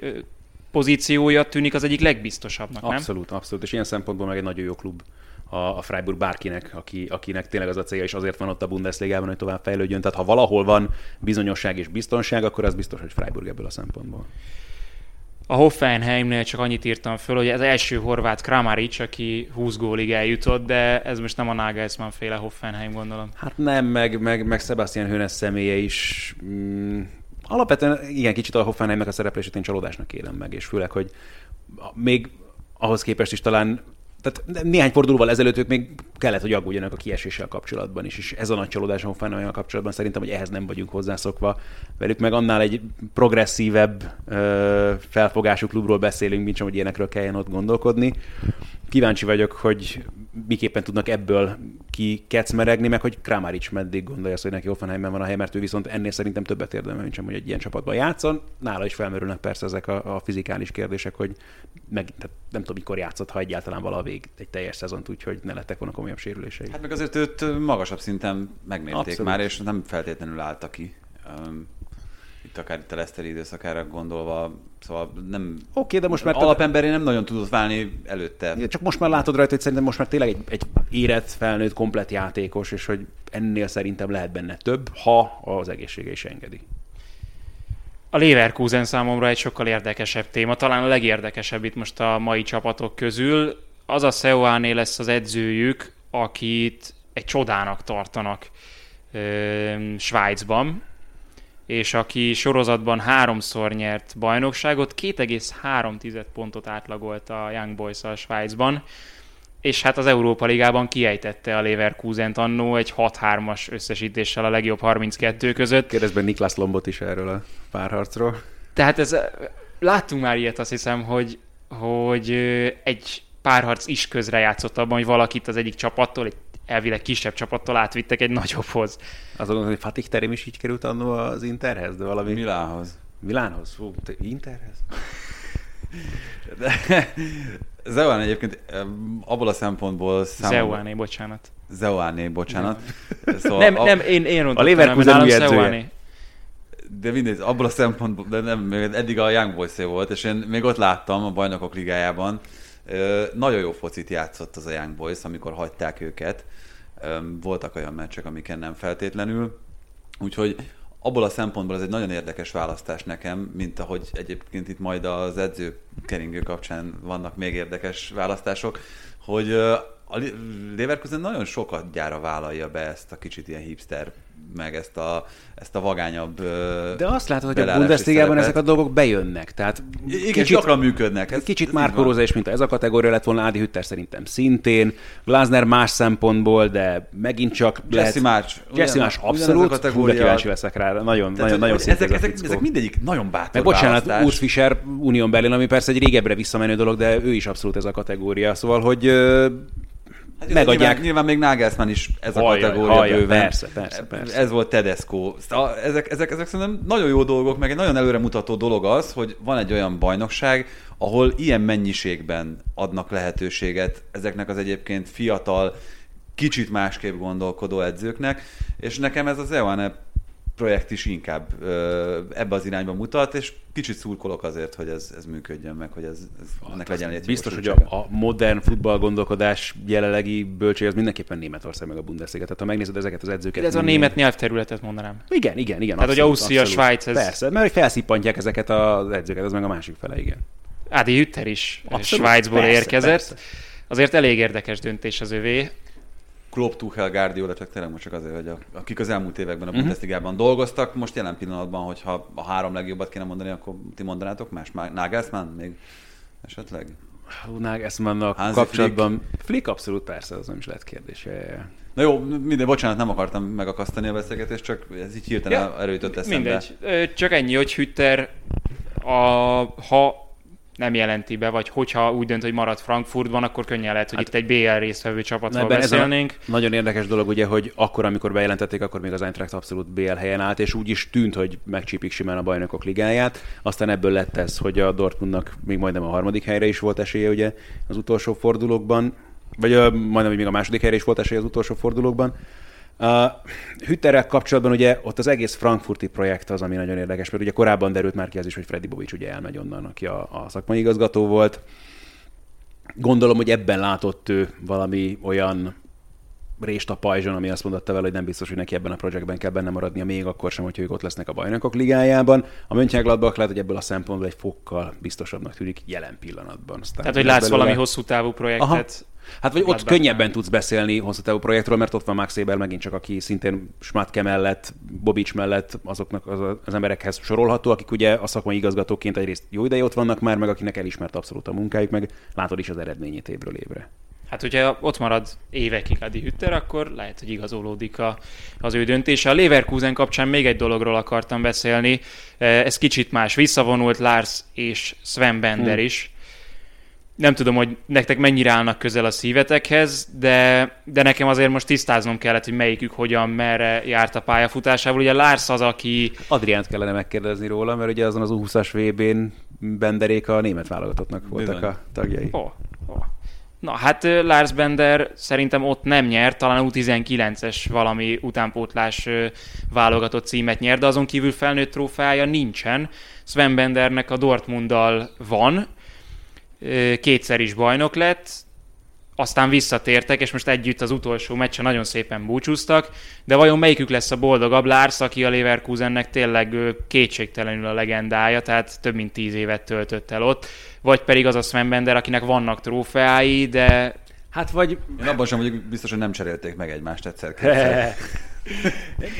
pozíciója tűnik az egyik legbiztosabbnak, nem? Abszolút, abszolút. És ilyen szempontból meg egy nagyon jó klub a Freiburg bárkinek, akinek tényleg az a célja, és azért van ott a Bundesligában, hogy tovább fejlődjön. Tehát ha valahol van bizonyosság és biztonság, akkor az biztos, hogy Freiburg ebből a szempontból. A Hoffenheimnél csak annyit írtam föl, hogy az első horvát Kramaric, aki 20 gólig eljutott, de ez most nem a Nagelsmann féle Hoffenheim, gondolom. Hát nem, meg Sebastian Hoeneß személye is... Alapvetően igen, kicsit a Hoffenheimnek a szereplését én csalódásnak élem meg, és főleg, hogy még ahhoz képest is talán, tehát néhány fordulóval ezelőtt ők még kellett, hogy aggódjanak a kieséssel kapcsolatban is, és ez a nagy csalódás a Hoffenheimnek kapcsolatban szerintem, hogy ehhez nem vagyunk hozzászokva velük, meg annál egy progresszívebb felfogású klubról beszélünk, mint sem, hogy ilyenekről kelljen ott gondolkodni. Kíváncsi vagyok, hogy miképpen tudnak ebből kikecmeregni, meg hogy Kramaric meddig gondolja azt, hogy neki Hoffenheimben van a hely, mert ő viszont ennél szerintem többet érdemel, mint sem, hogy egy ilyen csapatban játszon. Nála is felmerülnek persze ezek a fizikális kérdések, hogy meg, tehát nem tudom, mikor játszott, ha egyáltalán valaha végig egy teljes szezont, úgyhogy ne lettek volna komolyabb sérülései. Hát meg azért őt magasabb szinten megmérték. Abszolút. Már, és nem feltétlenül állta ki. Itt akár itt a Leicesteri időszakára gondolva, szóval nem... Oké, de most már... Alapemberén nem nagyon tudott válni előtte. Csak most már látod rajta, hogy szerintem most már tényleg egy érett, felnőtt, komplett játékos, és hogy ennél szerintem lehet benne több, ha az egészsége is engedi. A Leverkusen számomra egy sokkal érdekesebb téma, talán a legérdekesebb itt most a mai csapatok közül. Az a Seoane lesz az edzőjük, akit egy csodának tartanak Svájcban, és aki sorozatban 3-szor nyert bajnokságot, 2,3 pontot átlagolt a Young Boys-szal Svájcban, és hát az Európa Ligában kiejtette a Leverkusent annó egy 6-3-as összesítéssel a legjobb 32 között. Kérdezd be Niklas Lombot is erről a párharcról. Tehát ez, láttunk már ilyet, azt hiszem, hogy egy párharc is közrejátszott abban, hogy valakit az egyik csapattól, egy elvileg kisebb csapattól átvittek egy nagyobbhoz. Azt gondolom, hogy Fatih Terim is így került annó az Interhez, de valami... Milánhoz. Fú, Interhez? Seoane egyébként abból a szempontból... Seoane, bocsánat. Szóval nem, én rontottam. A Leverkusen új edzője. De mindegy, abból a szempontból, de nem, eddig a Young Boys volt, és én még ott láttam a Bajnokok Ligájában. Nagyon jó focit játszott az a Young Boys, amikor hagyták őket. Voltak olyan meccsek, amiken nem feltétlenül. Úgyhogy abból a szempontból ez egy nagyon érdekes választás nekem, mint ahogy egyébként itt majd az edzőkeringő kapcsán vannak még érdekes választások, hogy a Leverkusen nagyon sokat gyára vállalja be ezt a kicsit ilyen hipster meg ezt a vagányabb. De azt látod, hogy a Bundesligában ezek a dolgok bejönnek. Tehát kicsit gyakran működnek. Ez kicsit Marco Rosa is, mint ez a kategória lett volna, Ádi Hütter szerintem szintén, Glasner más szempontból, de megint csak Jesse Marsch. Jesse Marsch abszolút, hú, de kíváncsi leszek rá. Nagyon ezek mindegyik nagyon bátor. Meg bocsánat, Urs Fischer Unión Berlin, ami persze egy régebbre visszamenő dolog, de ő is abszolút ez a kategória. Szóval, hogy megadják. Nyilván még Nagelsmann is ez a kategória bőven. Persze. Ez volt Tedesco. Ezek szerintem nagyon jó dolgok, meg egy nagyon előremutató dolog az, hogy van egy olyan bajnokság, ahol ilyen mennyiségben adnak lehetőséget ezeknek az egyébként fiatal, kicsit másképp gondolkodó edzőknek, és nekem ez az EOANE projekt is inkább ebbe az irányba mutat, és kicsit szurkolok azért, hogy ez működjön meg, hogy ennek legyen egy biztos, hogy a modern futball gondolkodás jelenlegi bölcsége az mindenképpen Németország meg a Bundesliga. Tehát ha megnézed ezeket az edzőket... De ez a német nyelvterületet mondanám. Igen. Tehát, abszolút, hogy Ausztria, Svájc... Ez... Persze, mert felszipantják ezeket az edzőket, ez meg a másik fele, igen. Ádi Hütter is abszolút, Svájcból érkezett. Persze. Azért elég érdekes döntés az övé. Klopp, Tuchel, Guardiola, csak tényleg most csak azért, hogy akik az elmúlt években a Bundesligában dolgoztak, most jelen pillanatban, hogyha a 3 legjobbat kéne mondani, akkor ti mondanátok más? Nagelsmann még esetleg? Nagelsmannnal kapcsolatban Flick abszolút persze, az nem is lehet kérdés. Na jó, minden, bocsánat, nem akartam megakasztani a beszélgetést, csak ez így hirtelen erőtött eszembe. Mindegy, csak ennyi, hogy Hütter, ha nem jelenti be, vagy hogyha úgy dönt, hogy marad Frankfurtban, akkor könnyen lehet, hogy itt egy BL résztvevő csapatról beszélnénk. Nagyon érdekes dolog ugye, hogy akkor, amikor bejelentették, akkor még az Eintracht abszolút BL helyen állt, és úgy is tűnt, hogy megcsípik simán a Bajnokok Ligáját. Aztán ebből lett ez, hogy a Dortmundnak még majdnem a 3. helyre is volt esélye ugye az utolsó fordulókban, vagy majdnem még a 2. helyre is volt esélye az utolsó fordulókban. Hütterrel kapcsolatban ugye ott az egész frankfurti projekt az, ami nagyon érdekes, mert ugye korábban derült már ki az is, hogy Freddy Bovic ugye elmegy onnan, aki a szakmai igazgató volt. Gondolom, hogy ebben látott ő valami olyan rést a pajzson, ami azt mondotta vele, hogy nem biztos, hogy neki ebben a projektben kell benne maradnia, még akkor sem, hogyha ők ott lesznek a Bajnokok Ligájában. A Mönchengladbach lehet, hogy ebből a szempontból egy fokkal biztosabbnak tűnik jelen pillanatban. Aztán tehát, hogy látsz belőle valami hosszú távú projektet. Aha. Hát vagy ott könnyebben tudsz beszélni hosszú távú projektről, mert ott van Max Eber megint csak, aki szintén Schmatke mellett, Bobic mellett azoknak az emberekhez sorolható, akik ugye a szakmai igazgatóként egyrészt jó ideje ott vannak már, meg akinek elismert abszolút a munkájuk, meg látod is az eredményét évről évre. Hát, hogyha ott marad évekig Adi Hütter, akkor lehet, hogy igazolódik az ő döntése. A Leverkusen kapcsán még egy dologról akartam beszélni, ez kicsit más. Visszavonult Lars és Sven Bender is. Nem tudom, hogy nektek mennyire állnak közel a szívetekhez, de nekem azért most tisztáznom kellett, hogy melyikük hogyan, merre járt a pályafutásával. Ugye Lars az, aki... Adriánt kellene megkérdezni róla, mert ugye azon az U20-as VB-n Benderék a német válogatottnak voltak a tagjai. Na hát Lars Bender szerintem ott nem nyert, talán U19-es valami utánpótlás válogatott címet nyert, de azon kívül felnőtt trófeája nincsen. Sven Bendernek a Dortmunddal van, kétszer is bajnok lett, aztán visszatértek, és most együtt az utolsó meccsen nagyon szépen búcsúztak, de vajon melyikük lesz a boldogabb? Lars, aki a Leverkusennek tényleg kétségtelenül a legendája, tehát több mint 10 évet töltött el ott, vagy pedig az a Sven Bender, akinek vannak trófeái, de... Hát vagy... Én abban sem vagyok biztos, hogy nem cserélték meg egymást egyszer-kétszer.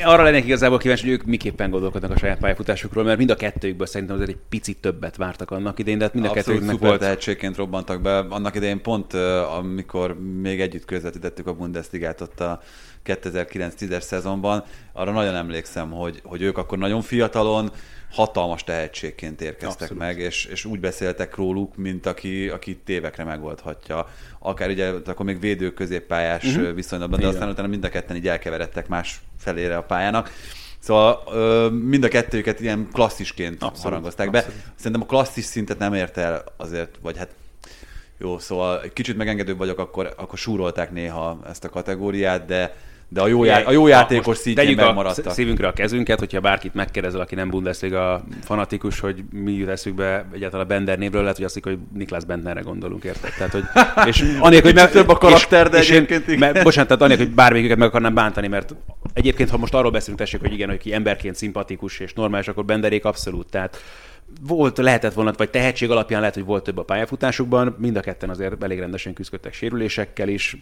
Arra lennék igazából kíváncsi, hogy ők miképpen gondolkodnak a saját pályafutásukról, mert mind a kettőjükből szerintem azért egy picit többet vártak annak idején, de hát mind a kettőjüknek volt. Abszolút szupertehetségként robbantak be. Annak idején pont, amikor még együtt közvetítettük a Bundesligát ott a 2009-10-es szezonban, arra nagyon emlékszem, hogy ők akkor nagyon fiatalon, hatalmas tehetségként érkeztek abszolút meg, és úgy beszéltek róluk, mint aki évekre megoldhatja. Akár ugye akkor még védő középpályás viszonylatban, de aztán utána mind a ketten így elkeveredtek más felére a pályának. Szóval mind a kettőket ilyen klasszisként harangozták be. Szerintem a klasszis szintet nem ért el azért, vagy hát jó, szóval kicsit megengedőbb vagyok, akkor súrolták néha ezt a kategóriát, de a jó játékos szintjén megmaradtak. Tegyük a szívünkre a kezünket, hogyha bárkit megkérdezel, aki nem Bundesliga fanatikus, hogy mi jut eszükbe egyáltalán a Bender névről, lehet, hogy azt mondjuk, hogy Niklas Bentnerre gondolunk, érted? Tehát, hogy, és anélkül, hogy több a karakter, de egyébként igen. Bocsánat, tehát anélkül, hogy bármelyiküket meg akarnám bántani, mert egyébként, ha most arról beszélünk, tessék, hogy igen, hogy ki emberként szimpatikus és normális, akkor Benderék abszolút. Tehát volt, lehetett volna, vagy tehetség alapján lehet, hogy volt több a pályafutásukban, mind a ketten azért elég rendesen küzdöttek sérülésekkel is,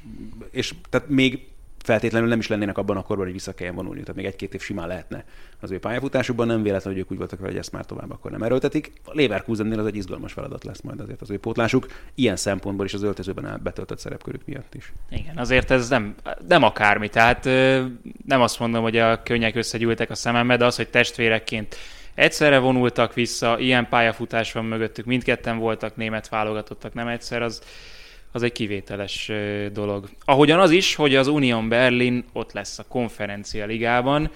és tehát még feltétlenül nem is lennének abban a korban, hogy vissza kelljen vonulni. Tehát még egy-két év simán lehetne az ő pályafutásukban, nem véletlen, hogy ők úgy voltak vele, hogy ezt már tovább akkor nem erőltetik. A Leverkusennél az egy izgalmas feladat lesz majd azért az ő pótlásuk, ilyen szempontból is az öltözőben betöltött szerepkörük miatt is. Igen, azért ez nem akármi, tehát nem azt mondom, hogy a könnyek összegyűltek a szemembe, de az, hogy testvérekként egyszerre vonultak vissza, ilyen pályafutás van mögöttük, mindketten voltak német válogatottak, nem egyszer, az egy kivételes dolog. Ahogyan az is, hogy az Union Berlin ott lesz a konferencia ligában,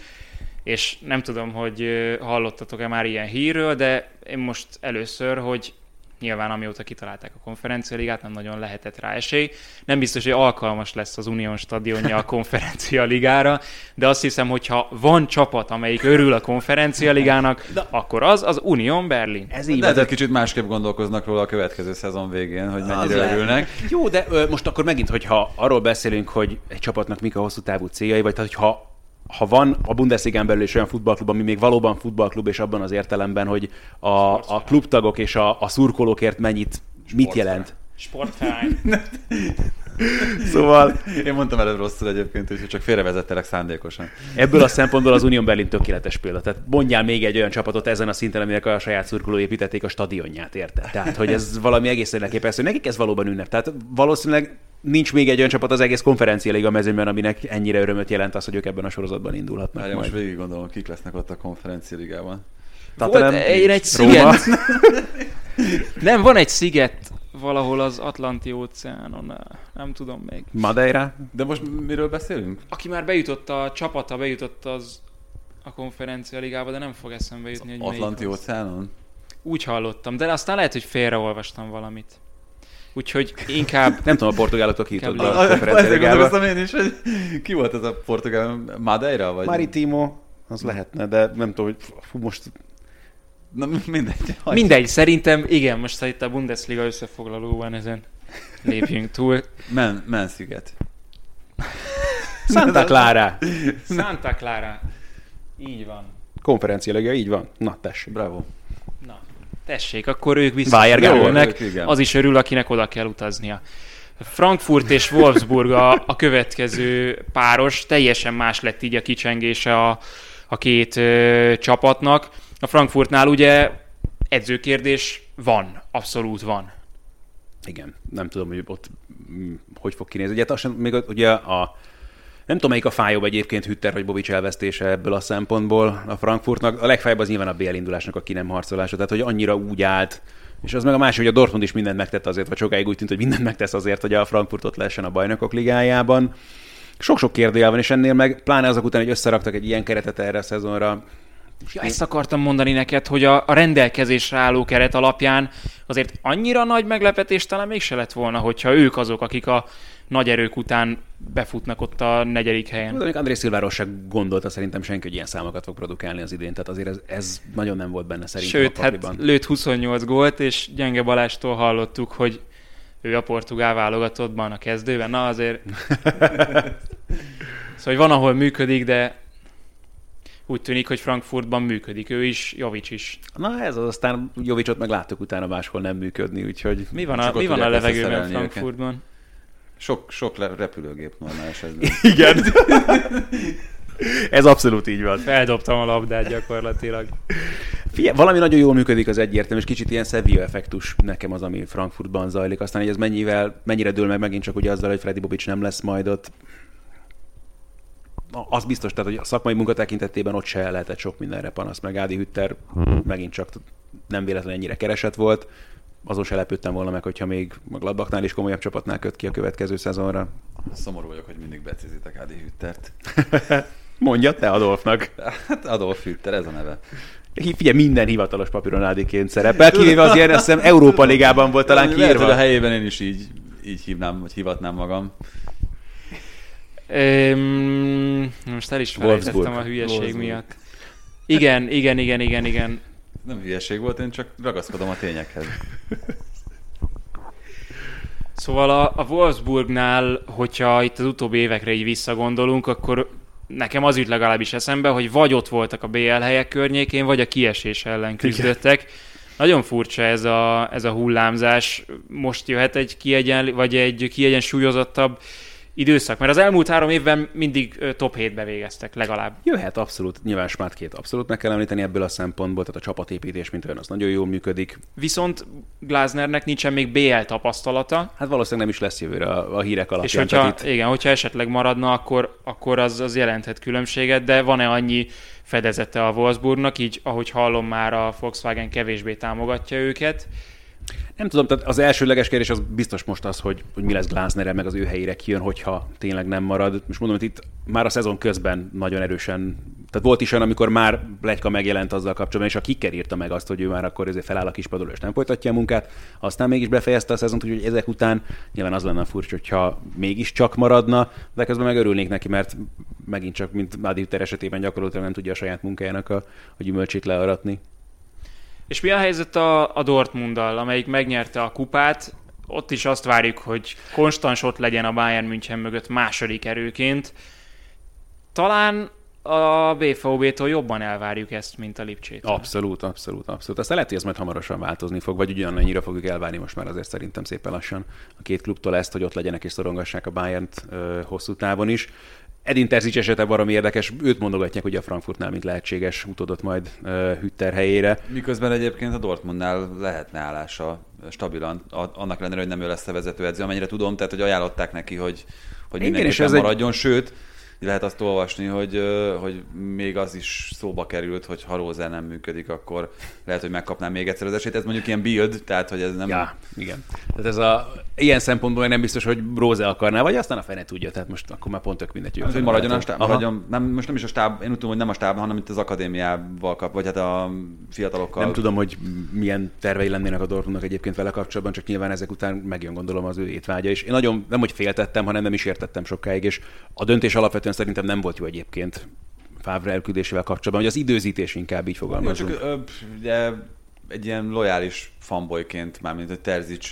és nem tudom, hogy hallottatok-e már ilyen hírről, de én most először, hogy nyilván amióta kitalálták a konferencia ligát, nem nagyon lehetett rá esély. Nem biztos, hogy alkalmas lesz az Union stadionja a konferencia ligára, de azt hiszem, hogyha van csapat, amelyik örül a konferencia ligának, akkor az Union Berlin. Ez így. De kicsit másképp gondolkoznak róla a következő szezon végén, hogy mennyire örülnek. Jó, de most akkor megint, hogyha arról beszélünk, hogy egy csapatnak mik a hosszú távú céljai, vagy ha van a Bundesligán belül is olyan futballklub, ami még valóban futballklub, és abban az értelemben, hogy a klubtagok és a szurkolókért mennyit, mit jelent? Sportfány. Szóval... Én mondtam előbb rosszul egyébként, hogy csak félrevezettelek szándékosan. Ebből a szempontból az Union Berlin tökéletes példa. Tehát mondjál még egy olyan csapatot ezen a szinten, aminek a saját szurkolói építették a stadionját, érted? Tehát, hogy ez valami egészen elképesztő. Nekik ez valóban ünnep. Tehát valószínűleg nincs még egy olyan csapat az egész konferencialiga mezőnyben, aminek ennyire örömöt jelent az, hogy ők ebben a sorozatban indulhatnak. Várjál, most végig gondolom, kik lesznek ott a konferencialigában. Én egy sziget. Nem, van egy sziget valahol az Atlanti-óceánon, nem tudom még. Madeira? De most miről beszélünk? Aki már bejutott a csapata, bejutott az a konferencialigába, de nem fog eszembe jutni, hogy melyik. Atlanti-óceánon? Úgy hallottam, de aztán lehet, hogy félreolvastam valamit. Úgyhogy inkább... Nem tudom, a portugáloktól ki jutott a konferencialigába. Ezért gondolkoztam én is, hogy ki volt ez a portugál? Madeira? Vagy? Maritimo, az lehetne, de nem tudom, hogy most... Na, mindegy, szerintem igen, most itt a Bundesliga összefoglalóban ezen lépjünk túl. Sziget. Santa Clara. Így van. Konferenciáliga, így van. Na, tessék. Bravo. Na, tessék, akkor ők visszakerülnek. Az is örül, akinek oda kell utaznia. Frankfurt és Wolfsburg a következő páros. Teljesen más lett így a kicsengése a két csapatnak. A Frankfurtnál ugye edzőkérdés van, abszolút van. Igen, nem tudom, hogy ott hogy fog kinézni. Ugye, még ugye nem tudom, melyik a fájóbb egyébként, Hütter vagy Bobics elvesztése ebből a szempontból a Frankfurtnak. A legfájabb az nyilván a BL indulásnak a ki nem harcolása, tehát hogy annyira úgy állt. És az meg a másik, hogy a Dortmund is mindent megtett azért, vagy sokáig úgy tűnt, hogy mindent megtesz azért, hogy a Frankfurtot lehessen a Bajnokok Ligájában. Sok-sok kérdőjel van, és ennél meg pláne azok után, hogy összeraktak egy ilyen keretet erre a szezonra. Ja, ezt akartam mondani neked, hogy a rendelkezésre álló keret alapján azért annyira nagy meglepetés talán mégse lett volna, hogyha ők azok, akik a nagy erők után befutnak ott a negyedik helyen. Még André Silváról sem gondolta szerintem senki, hogy ilyen számokat fog produkálni az idén, tehát azért ez nagyon nem volt benne szerintem. Sőt, hát lőtt 28 gólt, és Gyenge Balástól hallottuk, hogy ő a portugál válogatottban a kezdőben. Na azért... Szóval van, ahol működik, de... Úgy tűnik, hogy Frankfurtban működik, ő is, Jovics is. Na ez az, aztán Jovicsot meg láttuk utána máshol nem működni, úgyhogy... Mi van a levegőben Frankfurtban? Őket. Sok repülőgép normál esetben. Igen. Ez abszolút így van. Feldobtam a labdát gyakorlatilag. Valami nagyon jól működik az egyértelmű, és kicsit ilyen Sevilla effektus nekem az, ami Frankfurtban zajlik. Aztán, hogy ez mennyire dől meg megint csak ugye azzal, hogy Freddy Bobic nem lesz majd ott. Az biztos, tehát, hogy a szakmai munka tekintetében ott se lehetett sok mindenre panasz, meg Ádi Hütter megint csak nem véletlenül ennyire keresett volt. Azon se lepődtem volna meg, hogyha még Gladbachnál is komolyabb csapatnál köt ki a következő szezonra. Szomorú vagyok, hogy mindig becézitek Ádi Hüttert. Mondja te Adolfnak. Hát Adolf Hütter, ez a neve. Figyelj, minden hivatalos papíron Ádiként szerepel, kivéve az ilyen, azt hiszem, Európa Ligában volt talán kiírva. Lehet, hogy a helyében én is így hívnám, vagy hivatnám magam. Most el is felejtettem a hülyeség Wolfsburg miatt. Igen. Nem hülyeség volt, én csak ragaszkodom a tényekhez. Szóval a Wolfsburgnál, hogyha itt az utóbbi évekre így visszagondolunk, akkor nekem az ügy legalábbis eszembe, hogy vagy ott voltak a BL helyek környékén, vagy a kiesés ellen küzdöttek. Igen. Nagyon furcsa ez a hullámzás. Most jöhet egy kiegyensúlyozottabb időszak? Mert az elmúlt 3 évben mindig top 7-be végeztek legalább. Jöhet abszolút, nyilván Smáttkét abszolút meg kell említeni ebből a szempontból, tehát a csapatépítés mint olyan az nagyon jól működik. Viszont Glasnernek nincsen még BL tapasztalata. Hát valószínűleg nem is lesz jövőre a hírek alapján. És hogyha, igen, hogyha esetleg maradna, akkor az jelenthet különbséget, de van-e annyi fedezete a Wolfsburgnak, így ahogy hallom már a Volkswagen kevésbé támogatja őket. Nem tudom, tehát az elsőleges kérdés az biztos most az, hogy mi lesz Glasnerrel, meg az ő helyére kijön, hogyha tényleg nem marad. Most mondom, hogy itt már a szezon közben nagyon erősen, tehát volt is olyan, amikor már pletyka megjelent azzal kapcsolatban, és a Kicker írta meg azt, hogy ő már akkor ezért feláll a kispadról, és nem folytatja a munkát, aztán mégis befejezte a szezont, úgyhogy ezek után nyilván az lenne furcsa, hogyha mégiscsak maradna, de közben meg örülnék neki, mert megint csak, mint Mádi Üter esetében gyakorlatilag nem tudja a saját munkájának a gyümölcsét learatni. És mi a helyzet a Dortmunddal, amelyik megnyerte a kupát? Ott is azt várjuk, hogy konstans ott legyen a Bayern München mögött második erőként. Talán a BVB-tól jobban elvárjuk ezt, mint a Lipcsétől. Abszolút. Aztán lehet, hogy ez majd hamarosan változni fog, vagy ugyanannyira fogjuk elvárni most már azért szerintem szépen lassan a két klubtól ezt, hogy ott legyenek és szorongassák a Bayern-t hosszú távon is. Edin Terzic esete valami érdekes, őt mondogatják ugye a Frankfurtnál, mint lehetséges utódot majd Hütter helyére. Miközben egyébként a Dortmundnál lehetne állása stabilan, annak ellenére, hogy nem ő lesz a vezetőedző, amennyire tudom, tehát hogy ajánlották neki, hogy mindenképpen maradjon, sőt, lehet azt olvasni, hogy még az is szóba került, hogy ha Rózel nem működik, akkor lehet, hogy megkapná még egyszer az esélyt. Ez mondjuk ilyen build, tehát hogy ez nem... Ja, igen. Tehát ez ilyen szempontból nem biztos, hogy Rózel akarná, vagy aztán a fene tudja, tehát most akkor már pont tök mindegy. Hát, hogy maradjon a stáb, most nem is a stáb, én úgy tudom, hogy nem a stáb, hanem itt az akadémiával vagy hát a fiatalokkal. Nem tudom, hogy milyen tervei lennének a Dortmundnak egyébként vele kapcsolatban, csak nyilván ezek után megjön, gondolom, az ő étvágya is. Én nagyon nem hogy féltettem, hanem nem is értettem sokáig, és a döntés alapvetően szerintem nem volt jó egyébként Favre elküldésével kapcsolatban, hogy az időzítés inkább így fogalmazunk. Jó, csak ugye egy ilyen lojális fanboyként, mármint hogy Terzic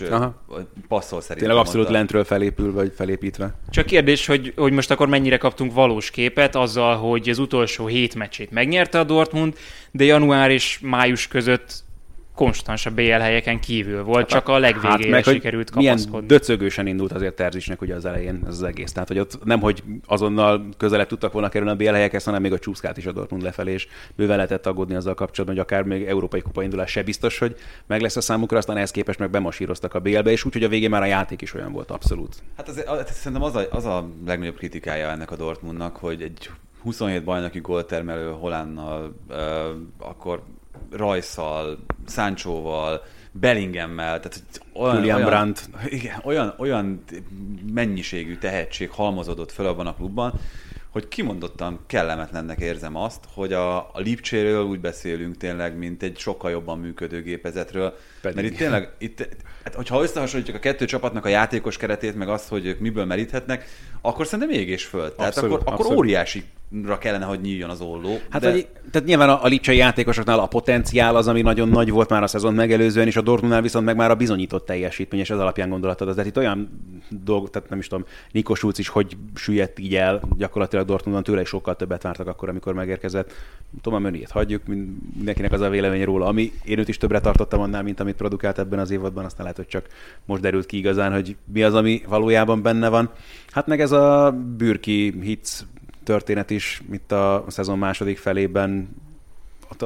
passzol szerintem. Tényleg abszolút lentről felépül, vagy felépítve. Csak kérdés, hogy most akkor mennyire kaptunk valós képet azzal, hogy az utolsó 7 meccsét megnyerte a Dortmund, de január és május között konstans a BL helyeken kívül volt, hát, csak a legvégére meg, sikerült kapaszkodni. Milyen döcögősen indult azért Terzicnek ugye az elején az egész. Tehát, hogy ott nemhogy azonnal közelebb tudtak volna kerülni a BL helyekhez, hanem még a csúszkát is a Dortmund lefelé, és bőven lehetett aggódni azzal kapcsolatban, hogy akár még európai kupa indulás se biztos, hogy meg lesz a számukra, aztán ehhez képest meg bemasíroztak a BL-be, és úgyhogy a végén már a játék is olyan volt abszolút. Hát szerintem az a legnagyobb kritikája ennek a Dortmundnak, hogy egy 27 bajnoki góltermelő Hollandnal, akkor Rajszal, Sanchóval, Bellinghammel, tehát Julian Brandt. Igen, olyan mennyiségű tehetség halmozódott föl abban a klubban, hogy kimondottan kellemetlennek érzem azt, hogy a Lipcséről úgy beszélünk tényleg, mint egy sokkal jobban működő gépezetről. Pedig. Mert itt tényleg, hát, hogyha összehasonlítjuk a 2 csapatnak a játékos keretét, meg azt, hogy ők miből meríthetnek, akkor szerintem ég és föld. Tehát akkor óriásira kellene, hogy nyíljon az olló. Hát de... tehát nyilván a lipcsei játékosoknál a potenciál az, ami nagyon nagy volt már a szezon megelőzően, és a Dortmundnál viszont meg már a bizonyított teljesítmény, és ez alapján gondolatod az. Tehát itt olyan dolg, tehát nem is tudom, Nico Schulz is hogy süllyedt így el, gyakorlatilag Dortmundban tőle is sokkal többet vártak akkor, amikor megérkezett. Thomas Meunier-t hagyjuk, mindenkinek az a vélemény róla, ami én őt is többre tartottam annál, mint amit produkált ebben az évadban, aztán lehet, hogy csak most derült ki igazán, hogy mi az, ami valójában benne van. Hát meg ez a Bürki Hitz történet is itt a szezon második felében,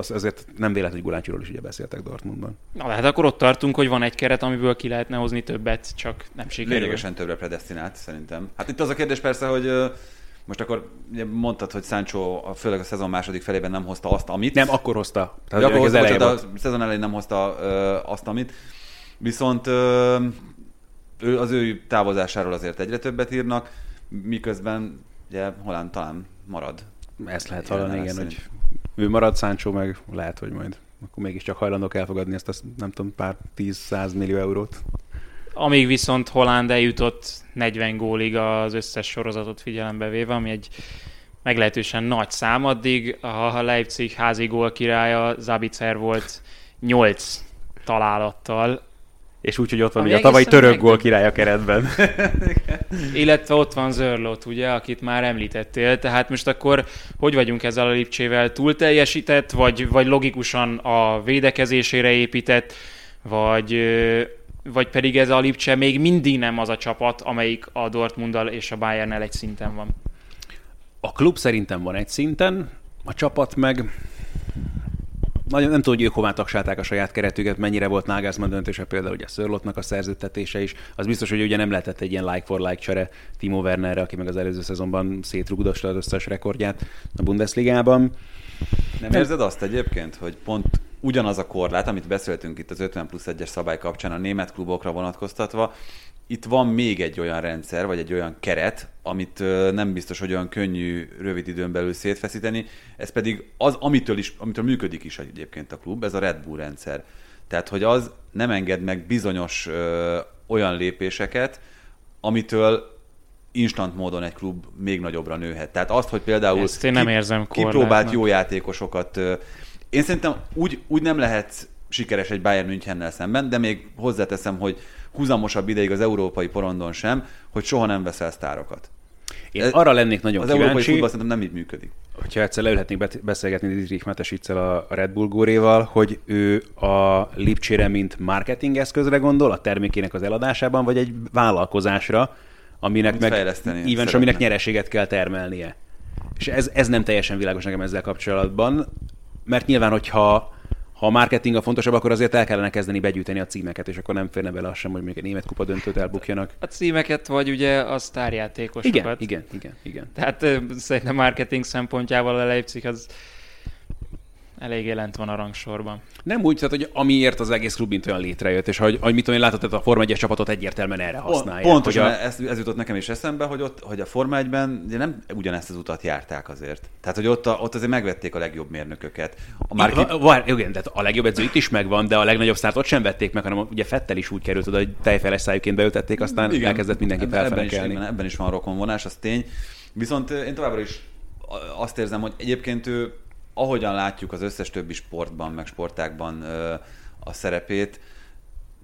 azért nem véletlen, hogy Gulácsiról is ugye beszéltek Dortmundban. Na, hát akkor ott tartunk, hogy van egy keret, amiből ki lehetne hozni többet, csak nem sikerül. Lényegesen többre predesztinált szerintem. Hát itt az a kérdés persze, hogy most akkor mondtad, hogy Sancho főleg a szezon második felében nem hozta azt, amit... Nem, akkor hozta. Tehát akkor az elején volt. A szezon elején nem hozta azt, amit. Viszont az ő távozásáról azért egyre többet írnak, miközben ugye Holland talán marad. Ezt lehet hallani, igen, hogy ő marad, Sancho meg lehet, hogy majd. Akkor mégiscsak hajlandok elfogadni ezt a nem tudom, pár 10-100 millió eurót. Amíg viszont Holland eljutott 40 gólig az összes sorozatot figyelembe véve, ami egy meglehetősen nagy szám, addig a Leipzig házi gól királya Sabitzer volt 8 találattal. És úgy, hogy ott van ugye a tavalyi török gól király a keretben. Illetve ott van Zörlót, ugye, akit már említettél. Tehát most akkor hogy vagyunk ezzel a Lipcsével? Túl teljesített, vagy logikusan a védekezésére épített, vagy vagy pedig ez a Lipcse még mindig nem az a csapat, amelyik a Dortmunddal és a Bayernnel egy szinten van? A klub szerintem van egy szinten, a csapat meg... Nagyon nem tudom, hogy ők hová tagsálták a saját keretüket, mennyire volt Nagelsmann döntése, például ugye Sörlottnak a szerződtetése is. Az biztos, hogy ugye nem lehetett egy ilyen like-for-like csere Timo Wernerre, aki meg az előző szezonban szétrugdosta az összes rekordját a Bundesligában. Nem érzed azt egyébként, hogy pont ugyanaz a korlát, amit beszéltünk itt az 50+1-es szabály kapcsán a német klubokra vonatkoztatva, itt van még egy olyan rendszer, vagy egy olyan keret, amit nem biztos, hogy olyan könnyű rövid időn belül szétfeszíteni, ez pedig az, amitől működik is egyébként a klub, ez a Red Bull rendszer. Tehát, hogy az nem enged meg bizonyos olyan lépéseket, amitől instant módon egy klub még nagyobbra nőhet. Tehát azt, hogy például kipróbált jó játékosokat. Én szerintem úgy nem lehet sikeres egy Bayern Münchennel szemben, de még hozzáteszem, hogy húzamosabb ideig az európai porondon sem, hogy soha nem veszel sztárokat. Én arra lennék nagyon kíváncsi. Az európai futball szerintem nem így működik. Hogyha egyszer leülhetnék beszélgetni Dietrich Mateschitzel a Red Bull góréval, hogy ő a Lipcsére mint marketing eszközre gondol, a termékének az eladásában, vagy egy vállalkozásra, aminek meg ívens, aminek nyereséget kell termelnie. És ez nem teljesen világos nekem ezzel kapcsolatban, mert nyilván, hogyha a marketing a fontosabb, akkor azért el kellene kezdeni begyűjteni a címeket, és akkor nem férne bele az sem, hogy még egy német kupa döntőt elbukjanak. A címeket, vagy ugye a sztárjátékosokat. Igen. Tehát szerintem marketing szempontjával a Leipzig az elég lent van a rangsorban. Nem úgy, tehát, hogy amiért az egész klub mint olyan létrejött, és hogy mit tudom én, látod, a Forma 1-es csapatot egyértelműen erre használják. Pontosan, ez jutott nekem is eszembe, hogy a Forma 1-ben nem ugyanezt az utat járták azért. Tehát, hogy ott azért megvették a legjobb mérnököket. Tehát a legjobb edző itt is megvan, de a legnagyobb sztárt ott sem vették meg, hanem ugye Fettel is úgy került oda, hogy tejfeles szájúként beültették, aztán igen, elkezdett mindenki felfenekelni. Ebben is van rokonvonás, az tény. Viszont én továbbra is azt érzem, hogy egyébként ő, ahogyan látjuk az összes többi sportban, meg sportákban a szerepét,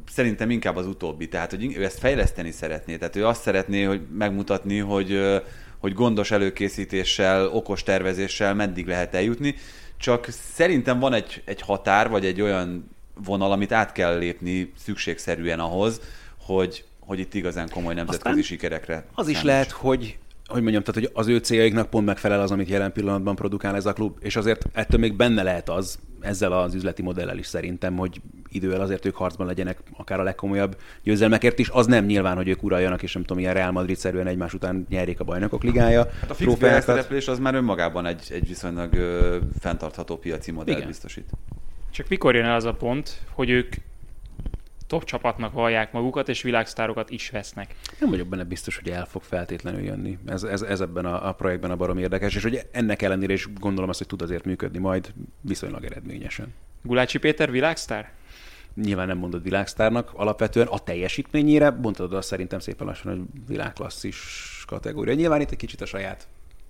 szerintem inkább az utóbbi. Tehát, hogy ő ezt fejleszteni szeretné. Tehát ő azt szeretné, hogy megmutatni, hogy gondos előkészítéssel, okos tervezéssel meddig lehet eljutni. Csak szerintem van egy határ, vagy egy olyan vonal, amit át kell lépni szükségszerűen ahhoz, hogy itt igazán komoly nemzetközi aztán sikerekre. Az is lehet, hogy mondjam, tehát hogy az ő céljaiknak pont megfelel az, amit jelen pillanatban produkál ez a klub, és azért ettől még benne lehet az, ezzel az üzleti modellel is szerintem, hogy idővel azért ők harcban legyenek akár a legkomolyabb győzelmekért is, az nem nyilván, hogy ők uraljanak, és nem tudom, ilyen Real Madrid-szerűen egymás után nyerjék a Bajnokok Ligája. Hát a fix szereplés az már önmagában egy viszonylag fenntartható piaci modell. Igen. Biztosít. Csak mikor jön el az a pont, hogy ők top csapatnak vallják magukat, és világsztárokat is vesznek. Nem vagyok benne biztos, hogy el fog feltétlenül jönni. Ez ebben a projektben a barom érdekes, és hogy ennek ellenére is gondolom azt, hogy tud azért működni majd viszonylag eredményesen. Gulácsi Péter világsztár? Nyilván nem mondod világsztárnak, alapvetően a teljesítményére bontod azt szerintem szépen lassan, hogy világklasszis kategória. Nyilván itt egy kicsit a saját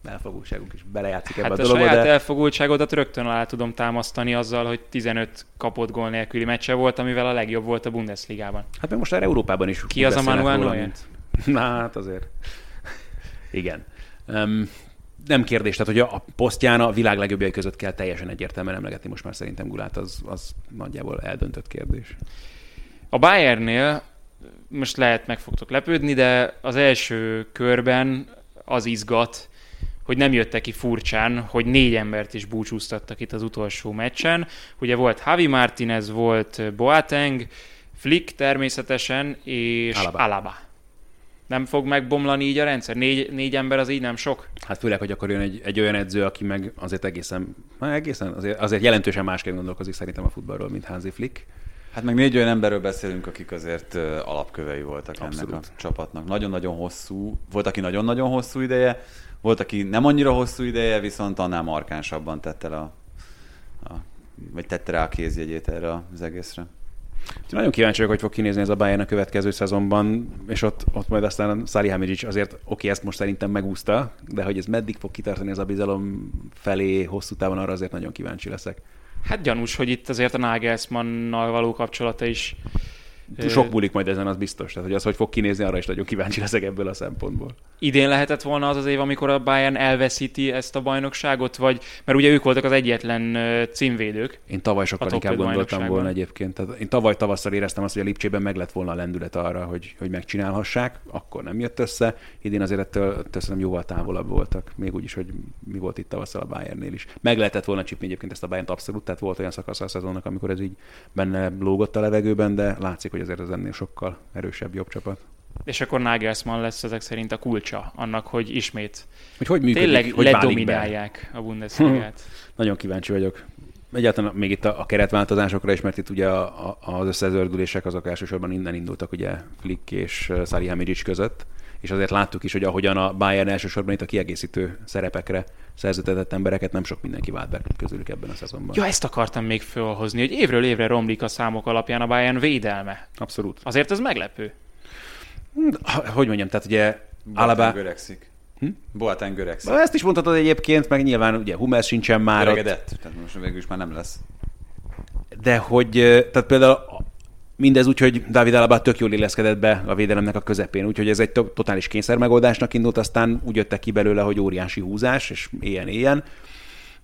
elfogultságunk is belejátszik ebbe a dologba. Hát a saját elfogultságodat rögtön alá tudom támasztani azzal, hogy 15 kapott gól nélküli meccse volt, amivel a legjobb volt a Bundesligában. Hát meg most már Európában is. Ki az a Manuel Neuer? Na, hát azért. Igen. Nem kérdés, tehát hogy a posztján a világ legjobbjai között kell teljesen egyértelműen emlegetni most már szerintem Gulát, az nagyjából eldöntött kérdés. A Bayernnél most lehet meg fogtok lepődni, de az első körben az izgat, hogy nem jöttek ki furcsán, hogy 4 embert is búcsúztattak itt az utolsó meccsen. Ugye volt Javi Martinez, volt Boateng, Flick természetesen, és Alaba. Nem fog megbomlani így a rendszer? 4 ember az így nem sok? Hát főleg, hogy akkor jön egy olyan edző, aki meg azért azért jelentősen másként gondolkozik szerintem a futballról, mint Hansi Flick. Hát meg 4 olyan emberről beszélünk, akik azért alapkövei voltak. Abszolút. Ennek a csapatnak. Nagyon-nagyon hosszú, volt aki nagyon-nagyon hosszú ideje, volt, aki nem annyira hosszú ideje, viszont annál markánsabban tette rá a kézjegyét erre az egészre. Nagyon kíváncsi vagyok, hogy fog kinézni ez a Bayern a következő szezonban, és ott majd aztán Salihamidzic azért ezt most szerintem megúszta, de hogy ez meddig fog kitartani ez a bizalom felé hosszú távon, arra azért nagyon kíváncsi leszek. Hát gyanús, hogy itt azért a Nagelsmannnal való kapcsolata is Sok múlik majd ezen, az biztos. Tehát, hogy az, hogy fog kinézni, arra is nagyon kíváncsi leszek ebből a szempontból. Idén lehetett volna az az év, amikor a Bayern elveszíti ezt a bajnokságot, vagy, mert ugye ők voltak az egyetlen címvédők. Én tavaly sokkal inkább gondoltam volna egyébként. Tehát én tavaly tavasszal éreztem azt, hogy a Lipcsében meg lett volna a lendület arra, hogy megcsinálhassák, akkor nem jött össze. Idén azért ettől nem jóval távolabb voltak, még úgyis, hogy mi volt itt tavasszal a Bayernnél is. Meg lehetett volna csípni egyébként ezt a Bayern-t abszolút, tehát volt olyan szakasz a szezonnak, amikor ez így benne lógott a levegőben, de látszik, hogy azért az ennél sokkal erősebb, jobb csapat. És akkor Nagelsmann lesz ezek szerint a kulcsa annak, hogy ismét hogy működik, tényleg hogy ledominálják a Bundesligát. Nagyon kíváncsi vagyok. Egyáltalán még itt a keretváltozásokra is, mert itt ugye az összezördülések azok elsősorban innen indultak, ugye Flick és Salihamidzic között, és azért láttuk is, hogy ahogyan a Bayern elsősorban itt a kiegészítő szerepekre szerződtetett embereket nem sok mindenki vált be közülük ebben a szezonban. Ja, ezt akartam még fölhozni, hogy évről évre romlik a számok alapján a Bayern védelme. Abszolút. Azért ez meglepő. Hogy mondjam, tehát ugye Alaba öregszik. Boateng öregszik. Ezt is mondhatod egyébként, meg nyilván ugye Hummels sincsen már. Öregedett, tehát most végül is már nem lesz. De hogy, tehát például mindez úgy, hogy David Alaba tök jól illeszkedett be a védelemnek a közepén, úgyhogy ez egy totális kényszermegoldásnak indult, aztán úgy jöttek ki belőle, hogy óriási húzás, és ilyen.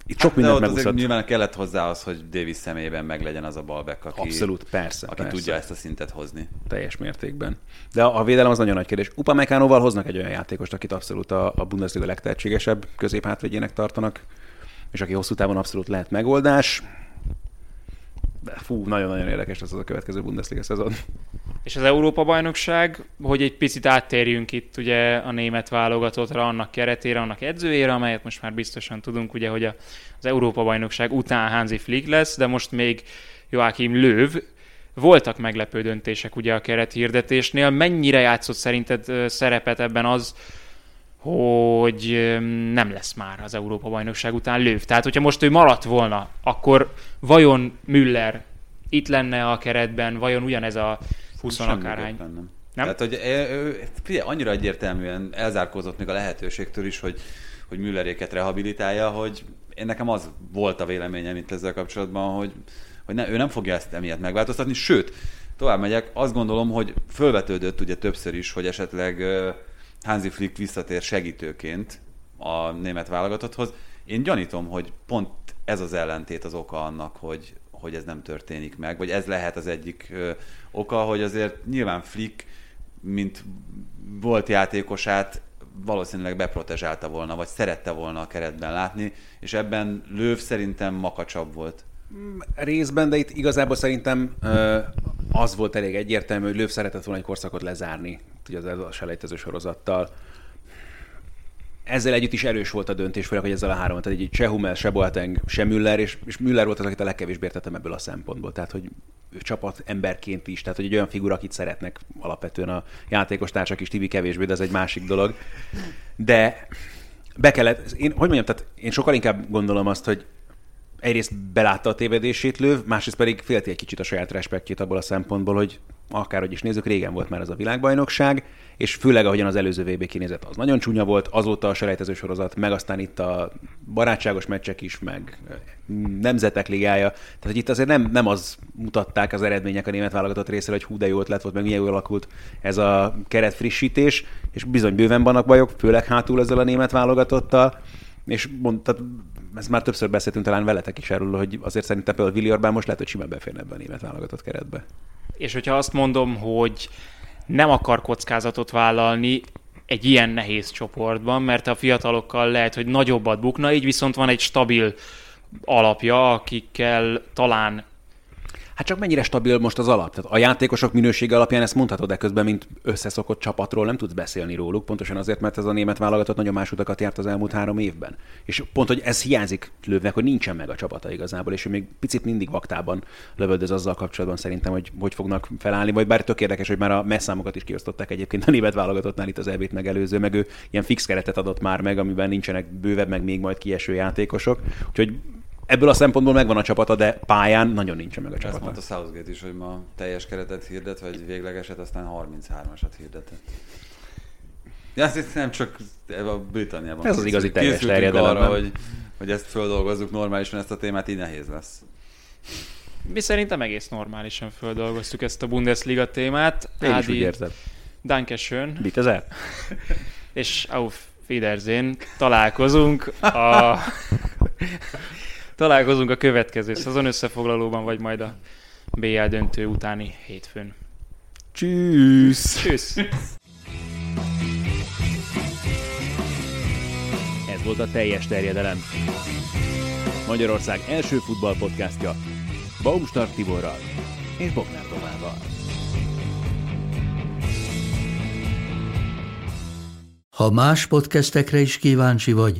Itt sok mindent megúszott. Nyilván kellett hozzá az, hogy Davis személyében meglegyen az a balback, aki, abszolút, persze. Tudja ezt a szintet hozni. Teljes mértékben. De a védelem az nagyon nagy kérdés. Upamecanoval hoznak egy olyan játékost, akit abszolút a Bundesliga legtehetségesebb középhátvédjének tartanak, és aki hosszú távon abszolút lehet megoldás. De fú, nagyon-nagyon érdekes lesz az a következő Bundesliga szezon. És az Európa-bajnokság, hogy egy picit áttérjünk itt ugye a német válogatottra, annak keretére, annak edzőjére, amelyet most már biztosan tudunk, ugye, hogy az Európa-bajnokság után Hansi Flick lesz, de most még Joachim Löw. Voltak meglepő döntések ugye a kerethirdetésnél. Mennyire játszott szerinted szerepet ebben az, hogy nem lesz már az Európa-bajnokság után Löw? Tehát, hogyha most ő maradt volna, akkor vajon Müller itt lenne a keretben, vajon ugyanez a 20 akárhány? Nem. Tehát, hogy figyelj, annyira egyértelműen elzárkózott még a lehetőségtől is, hogy Mülleréket rehabilitálja, hogy én nekem az volt a véleményem itt ezzel kapcsolatban, hogy ő nem fogja ezt emiatt megváltoztatni, sőt, tovább megyek, azt gondolom, hogy fölvetődött ugye többször is, hogy esetleg Hansi Flick visszatér segítőként a német válogatotthoz. Én gyanítom, hogy pont ez az ellentét az oka annak, hogy ez nem történik meg, vagy ez lehet az egyik oka, hogy azért nyilván Flick, mint volt játékosát, valószínűleg beprotezsálta volna, vagy szerette volna a keretben látni, és ebben Löw szerintem makacsabb volt. Részben, de itt igazából szerintem az volt elég egyértelmű, hogy Löw szeretett volna egy korszakot lezárni, ugye a selejtező sorozattal. Ezzel együtt is erős volt a döntés, főleg, hogy ezzel a három, tehát egy se Hummel, se Boateng, se Müller, és Müller volt az, akit a legkevésbé értettem ebből a szempontból, tehát hogy ő csapat emberként is, tehát hogy egy olyan figura, akit szeretnek alapvetően a játékostársak is, Tibi kevésbé, de ez egy másik dolog. De be kellett, én sokkal inkább gondolom azt, hogy egyrészt belátta a tévedését Löw, másrészt pedig félti egy kicsit a saját respektjét abból a szempontból, hogy akárhogy is nézzük, régen volt már ez a világbajnokság, és főleg ahogyan az előző VB kinézett, az nagyon csúnya volt, azóta a selejtező sorozat, meg aztán itt a barátságos meccsek is, meg nemzetek ligája. Tehát, hogy itt azért nem az mutatták az eredmények a német válogatott részéről, hogy hú, de jó ötlet volt, meg milyen jól alakult ez a keretfrissítés, és bizony bőven vannak bajok, főleg hátul ezzel a német válogatottal, és ezt már többször beszéltünk talán veletek is erről, hogy azért szerintem például Willi Orbán most lehet, hogy simán beférne ebbe a német válogatott keretbe. És hogyha azt mondom, hogy nem akar kockázatot vállalni egy ilyen nehéz csoportban, mert a fiatalokkal lehet, hogy nagyobbat bukna, így viszont van egy stabil alapja, akikkel talán... Hát csak mennyire stabil most az alap? Tehát a játékosok minősége alapján ezt mondhatod, de közben mint összeszokott csapatról nem tudsz beszélni róluk, pontosan azért, mert ez a német válogatott nagyon más utakat járt az elmúlt 3 évben. És pont, hogy ez hiányzik Löwnek, hogy nincsen meg a csapata igazából, és ő még picit mindig vaktában lövöldöz azzal kapcsolatban szerintem, hogy fognak felállni, vagy bár tök érdekes, hogy már a messzámokat is kiosztották egyébként a német válogatottnál itt az EB-t megelőző, meg ő ilyen fix keretet adott már meg, amiben nincsenek bővebb, meg még majd kieső játékosok. Úgyhogy ebből a szempontból megvan a csapata, de pályán nagyon nincsen meg a csapata. Ezt mondta Southgate is, hogy ma teljes keretet hirdet, vagy véglegeset, aztán 33-asat hirdetett. Ja, azt nem csak a Britanniában. Ez az igazi teljes terjedelem. Készültünk arra, hogy ezt földolgozzuk normálisan, ezt a témát így nehéz lesz. Mi szerintem egész normálisan földolgoztuk ezt a Bundesliga témát. Én is úgy érzem. Danke schön. Bitte sehr. És auf Wiedersehen. Találkozunk a következő szezon összefoglalóban, vagy majd a BL döntő utáni hétfőn. Tschüss! Tschüss! Ez volt a Teljes Terjedelem. Magyarország első futballpodcastja Baumstark Tiborral és Bognár Tomával. Ha más podcastekre is kíváncsi vagy,